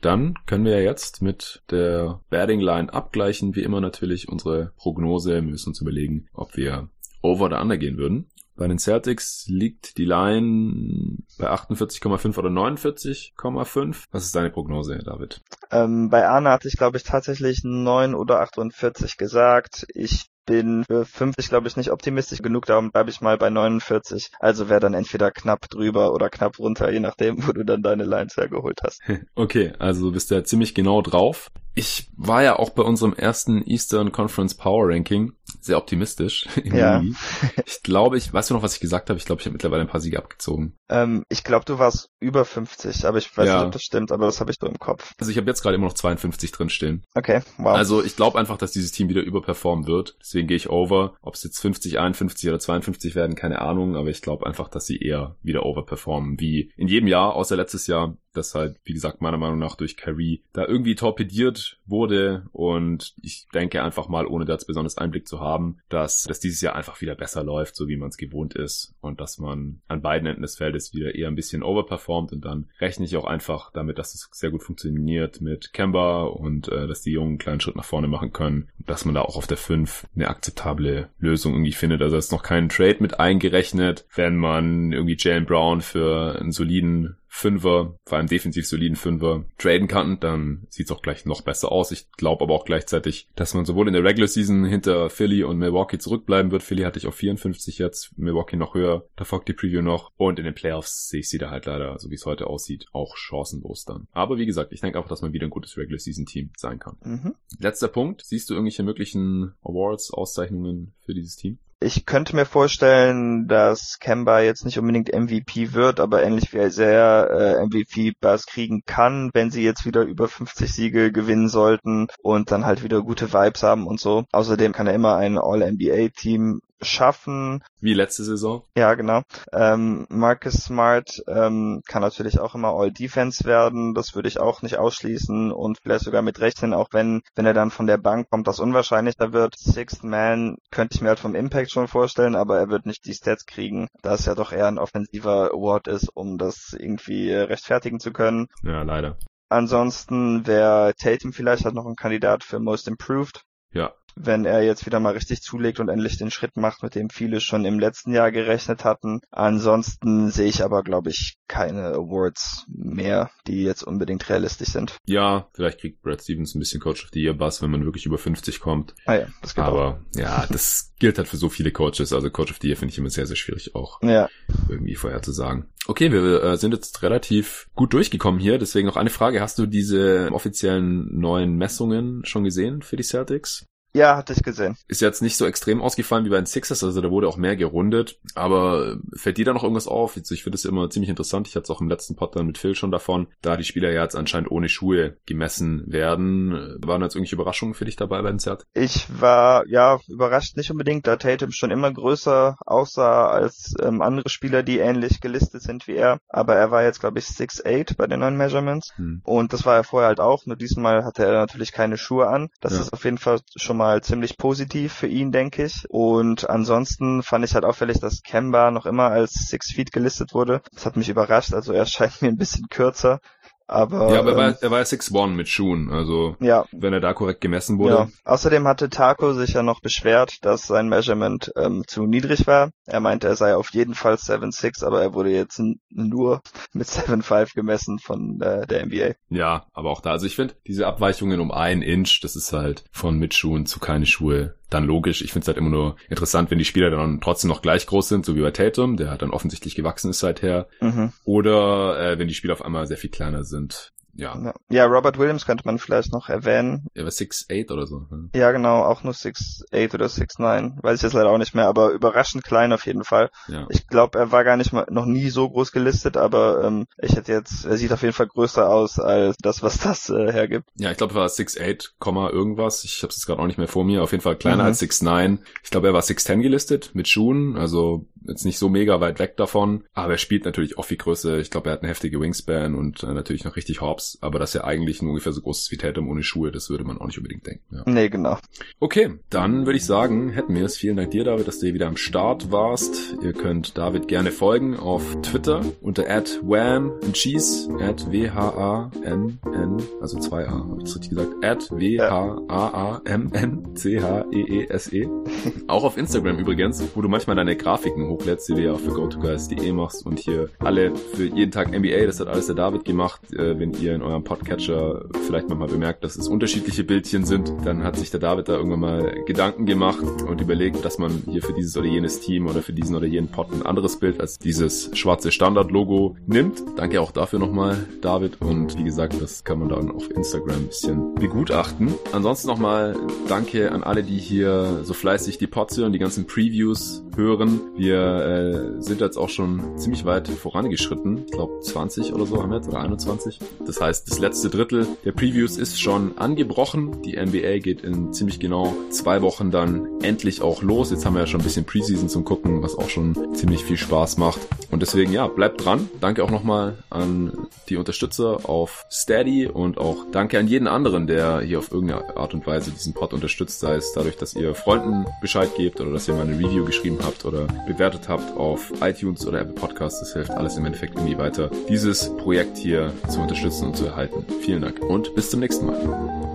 Dann können wir ja jetzt mit der Batting Line abgleichen. Wie immer natürlich unsere Prognose. Wir müssen uns überlegen, ob wir over oder under gehen würden. Bei den Celtics liegt die Line bei achtundvierzig Komma fünf oder neunundvierzig Komma fünf. Was ist deine Prognose, David? Ähm, bei Arne hatte ich, glaube ich, tatsächlich neun oder achtundvierzig gesagt. Ich bin für fünfzig, glaube ich, nicht optimistisch genug, darum bleibe ich mal bei neunundvierzig. Also wäre dann entweder knapp drüber oder knapp runter, je nachdem, wo du dann deine Lines hergeholt hast. Okay, also du bist ja ziemlich genau drauf. Ich war ja auch bei unserem ersten Eastern Conference Power Ranking sehr optimistisch. Ja. Ich glaube, ich, weißt du noch, was ich gesagt habe? Ich glaube, ich habe mittlerweile ein paar Siege abgezogen. Ähm, ich glaube, du warst über fünfzig, aber ich weiß ja nicht, ob das stimmt, aber das habe ich so im Kopf. Also ich habe jetzt gerade immer noch zweiundfünfzig drinstehen. Okay, wow. Also ich glaube einfach, dass dieses Team wieder überperformen wird. Deswegen gehe ich over. Ob es jetzt fünfzig, einundfünfzig oder zweiundfünfzig werden, keine Ahnung, aber ich glaube einfach, dass sie eher wieder overperformen, wie in jedem Jahr, außer letztes Jahr, das halt, wie gesagt, meiner Meinung nach durch Kyrie da irgendwie torpediert wurde, und ich denke einfach mal, ohne da jetzt besonders Einblick zu haben, dass das dieses Jahr einfach wieder besser läuft, so wie man es gewohnt ist, und dass man an beiden Enden des Feldes wieder eher ein bisschen overperformt, und dann rechne ich auch einfach damit, dass es sehr gut funktioniert mit Kemba und äh, dass die Jungen einen kleinen Schritt nach vorne machen können und dass man da auch auf der fünf eine akzeptable Lösung irgendwie findet. Also da ist noch kein Trade mit eingerechnet, wenn man irgendwie Jaylen Brown für einen soliden Fünfer, vor allem defensiv soliden Fünfer, traden kann, dann sieht's auch gleich noch besser aus. Ich glaube aber auch gleichzeitig, dass man sowohl in der Regular Season hinter Philly und Milwaukee zurückbleiben wird. Philly hatte ich auf vierundfünfzig jetzt, Milwaukee noch höher, da folgt die Preview noch. Und in den Playoffs sehe ich sie da halt leider, so wie es heute aussieht, auch chancenlos dann. Aber wie gesagt, ich denke auch, dass man wieder ein gutes Regular Season Team sein kann. Mhm. Letzter Punkt. Siehst du irgendwelche möglichen Awards, Auszeichnungen für dieses Team? Ich könnte mir vorstellen, dass Kemba jetzt nicht unbedingt M V P wird, aber ähnlich wie Isaiah äh, M V P-Buzz kriegen kann, wenn sie jetzt wieder über fünfzig Siege gewinnen sollten und dann halt wieder gute Vibes haben und so. Außerdem kann er immer ein All-N B A-Team schaffen. Wie letzte Saison. Ja, genau. Ähm, Marcus Smart ähm, kann natürlich auch immer All-Defense werden. Das würde ich auch nicht ausschließen und vielleicht sogar mit rechnen, auch wenn wenn er dann von der Bank kommt, das unwahrscheinlicher wird. Sixth Man könnte ich mir halt vom Impact schon vorstellen, aber er wird nicht die Stats kriegen, da es ja doch eher ein offensiver Award ist, um das irgendwie rechtfertigen zu können. Ja, leider. Ansonsten wäre Tatum vielleicht halt noch ein Kandidat für Most Improved. Ja. Wenn er jetzt wieder mal richtig zulegt und endlich den Schritt macht, mit dem viele schon im letzten Jahr gerechnet hatten. Ansonsten sehe ich aber, glaube ich, keine Awards mehr, die jetzt unbedingt realistisch sind. Ja, vielleicht kriegt Brad Stevens ein bisschen Coach of the Year Buzz, wenn man wirklich über fünfzig kommt. Ah ja, das geht aber auch. Ja, das gilt halt für so viele Coaches. Also Coach of the Year finde ich immer sehr, sehr schwierig auch ja. irgendwie vorherzusagen. Okay, wir äh, sind jetzt relativ gut durchgekommen hier. Deswegen noch eine Frage. Hast du diese offiziellen neuen Messungen schon gesehen für die Celtics? Ja, hatte ich gesehen. Ist jetzt nicht so extrem ausgefallen wie bei den Sixers, also da wurde auch mehr gerundet, aber fällt dir da noch irgendwas auf? Jetzt, ich finde es immer ziemlich interessant, ich hatte es auch im letzten Pod dann mit Phil schon davon, da die Spieler ja jetzt anscheinend ohne Schuhe gemessen werden. Waren jetzt irgendwelche Überraschungen für dich dabei bei den Zert? Ich war, ja, überrascht nicht unbedingt, da Tatum schon immer größer aussah als ähm, andere Spieler, die ähnlich gelistet sind wie er, aber er war jetzt, glaube ich, six eight bei den neuen Measurements hm. und das war er vorher halt auch, nur diesmal hatte er natürlich keine Schuhe an. Das ja. ist auf jeden Fall schon mal ziemlich positiv für ihn, denke ich. Und ansonsten fand ich halt auffällig, dass Kemba noch immer als Six Feet gelistet wurde. Das hat mich überrascht, also er scheint mir ein bisschen kürzer. Aber, ja, aber ähm, er war ja six one mit Schuhen, also ja. wenn er da korrekt gemessen wurde. Ja. Außerdem hatte Taco sich ja noch beschwert, dass sein Measurement ähm, zu niedrig war. Er meinte, er sei auf jeden Fall seven six, aber er wurde jetzt n- nur mit seven five gemessen von äh, der N B A. Ja, aber auch da, also ich finde, diese Abweichungen um einen Inch, das ist halt von mit Schuhen zu keine Schuhe. Dann logisch. Ich finde es halt immer nur interessant, wenn die Spieler dann trotzdem noch gleich groß sind, so wie bei Tatum, der dann offensichtlich gewachsen ist seither. Mhm. Oder äh, wenn die Spieler auf einmal sehr viel kleiner sind. Ja. Ja, Robert Williams könnte man vielleicht noch erwähnen. Er war six eight oder so. Ne? Ja, genau, auch nur six eight oder six nine. Weiß ich jetzt leider auch nicht mehr, aber überraschend klein auf jeden Fall. Ja. Ich glaube, er war gar nicht mal, noch nie so groß gelistet, aber ähm, ich hätte jetzt, er sieht auf jeden Fall größer aus als das, was das äh, hergibt. Ja, ich glaube, er war six eight, irgendwas. Ich habe es jetzt gerade auch nicht mehr vor mir. Auf jeden Fall kleiner mhm. als six nine. Ich glaube, er war six ten gelistet mit Schuhen, also jetzt nicht so mega weit weg davon, aber er spielt natürlich auch viel Größe. Ich glaube, er hat eine heftige Wingspan und äh, natürlich noch richtig Hops. Aber dass er eigentlich nur ungefähr so groß ist wie Tatum ohne Schuhe, das würde man auch nicht unbedingt denken. Ja. Nee, genau. Okay, dann würde ich sagen, hätten wir es. Vielen Dank dir, David, dass du hier wieder am Start warst. Ihr könnt David gerne folgen auf Twitter unter at wham and cheese, at w h a m n, also zwei a, habe ich das richtig gesagt, at w h a a m n c h e e s e. Auch auf Instagram übrigens, wo du manchmal deine Grafiken hochlädst, die du ja auch für go to guys dot d e machst und hier alle für jeden Tag N B A, das hat alles der David gemacht. Wenn ihr in eurem Podcatcher vielleicht manchmal bemerkt, dass es unterschiedliche Bildchen sind, dann hat sich der David da irgendwann mal Gedanken gemacht und überlegt, dass man hier für dieses oder jenes Team oder für diesen oder jenen Pod ein anderes Bild als dieses schwarze Standard-Logo nimmt. Danke auch dafür nochmal, David. Und wie gesagt, das kann man dann auf Instagram ein bisschen begutachten. Ansonsten nochmal danke an alle, die hier so fleißig die Pods hören, die ganzen Previews hören. Wir äh, sind jetzt auch schon ziemlich weit vorangeschritten. Ich glaube zwanzig oder so haben wir jetzt, oder einundzwanzig. Das heißt, das letzte Drittel der Previews ist schon angebrochen. Die N B A geht in ziemlich genau zwei Wochen dann endlich auch los. Jetzt haben wir ja schon ein bisschen Preseason zum Gucken, was auch schon ziemlich viel Spaß macht. Und deswegen, ja, bleibt dran. Danke auch nochmal an die Unterstützer auf Steady und auch danke an jeden anderen, der hier auf irgendeine Art und Weise diesen Pod unterstützt, sei es dadurch, dass ihr Freunden Bescheid gebt oder dass ihr mal eine Review geschrieben habt oder bewertet habt auf iTunes oder Apple Podcasts. Das hilft alles im Endeffekt irgendwie weiter, dieses Projekt hier zu unterstützen und zu erhalten. Vielen Dank und bis zum nächsten Mal.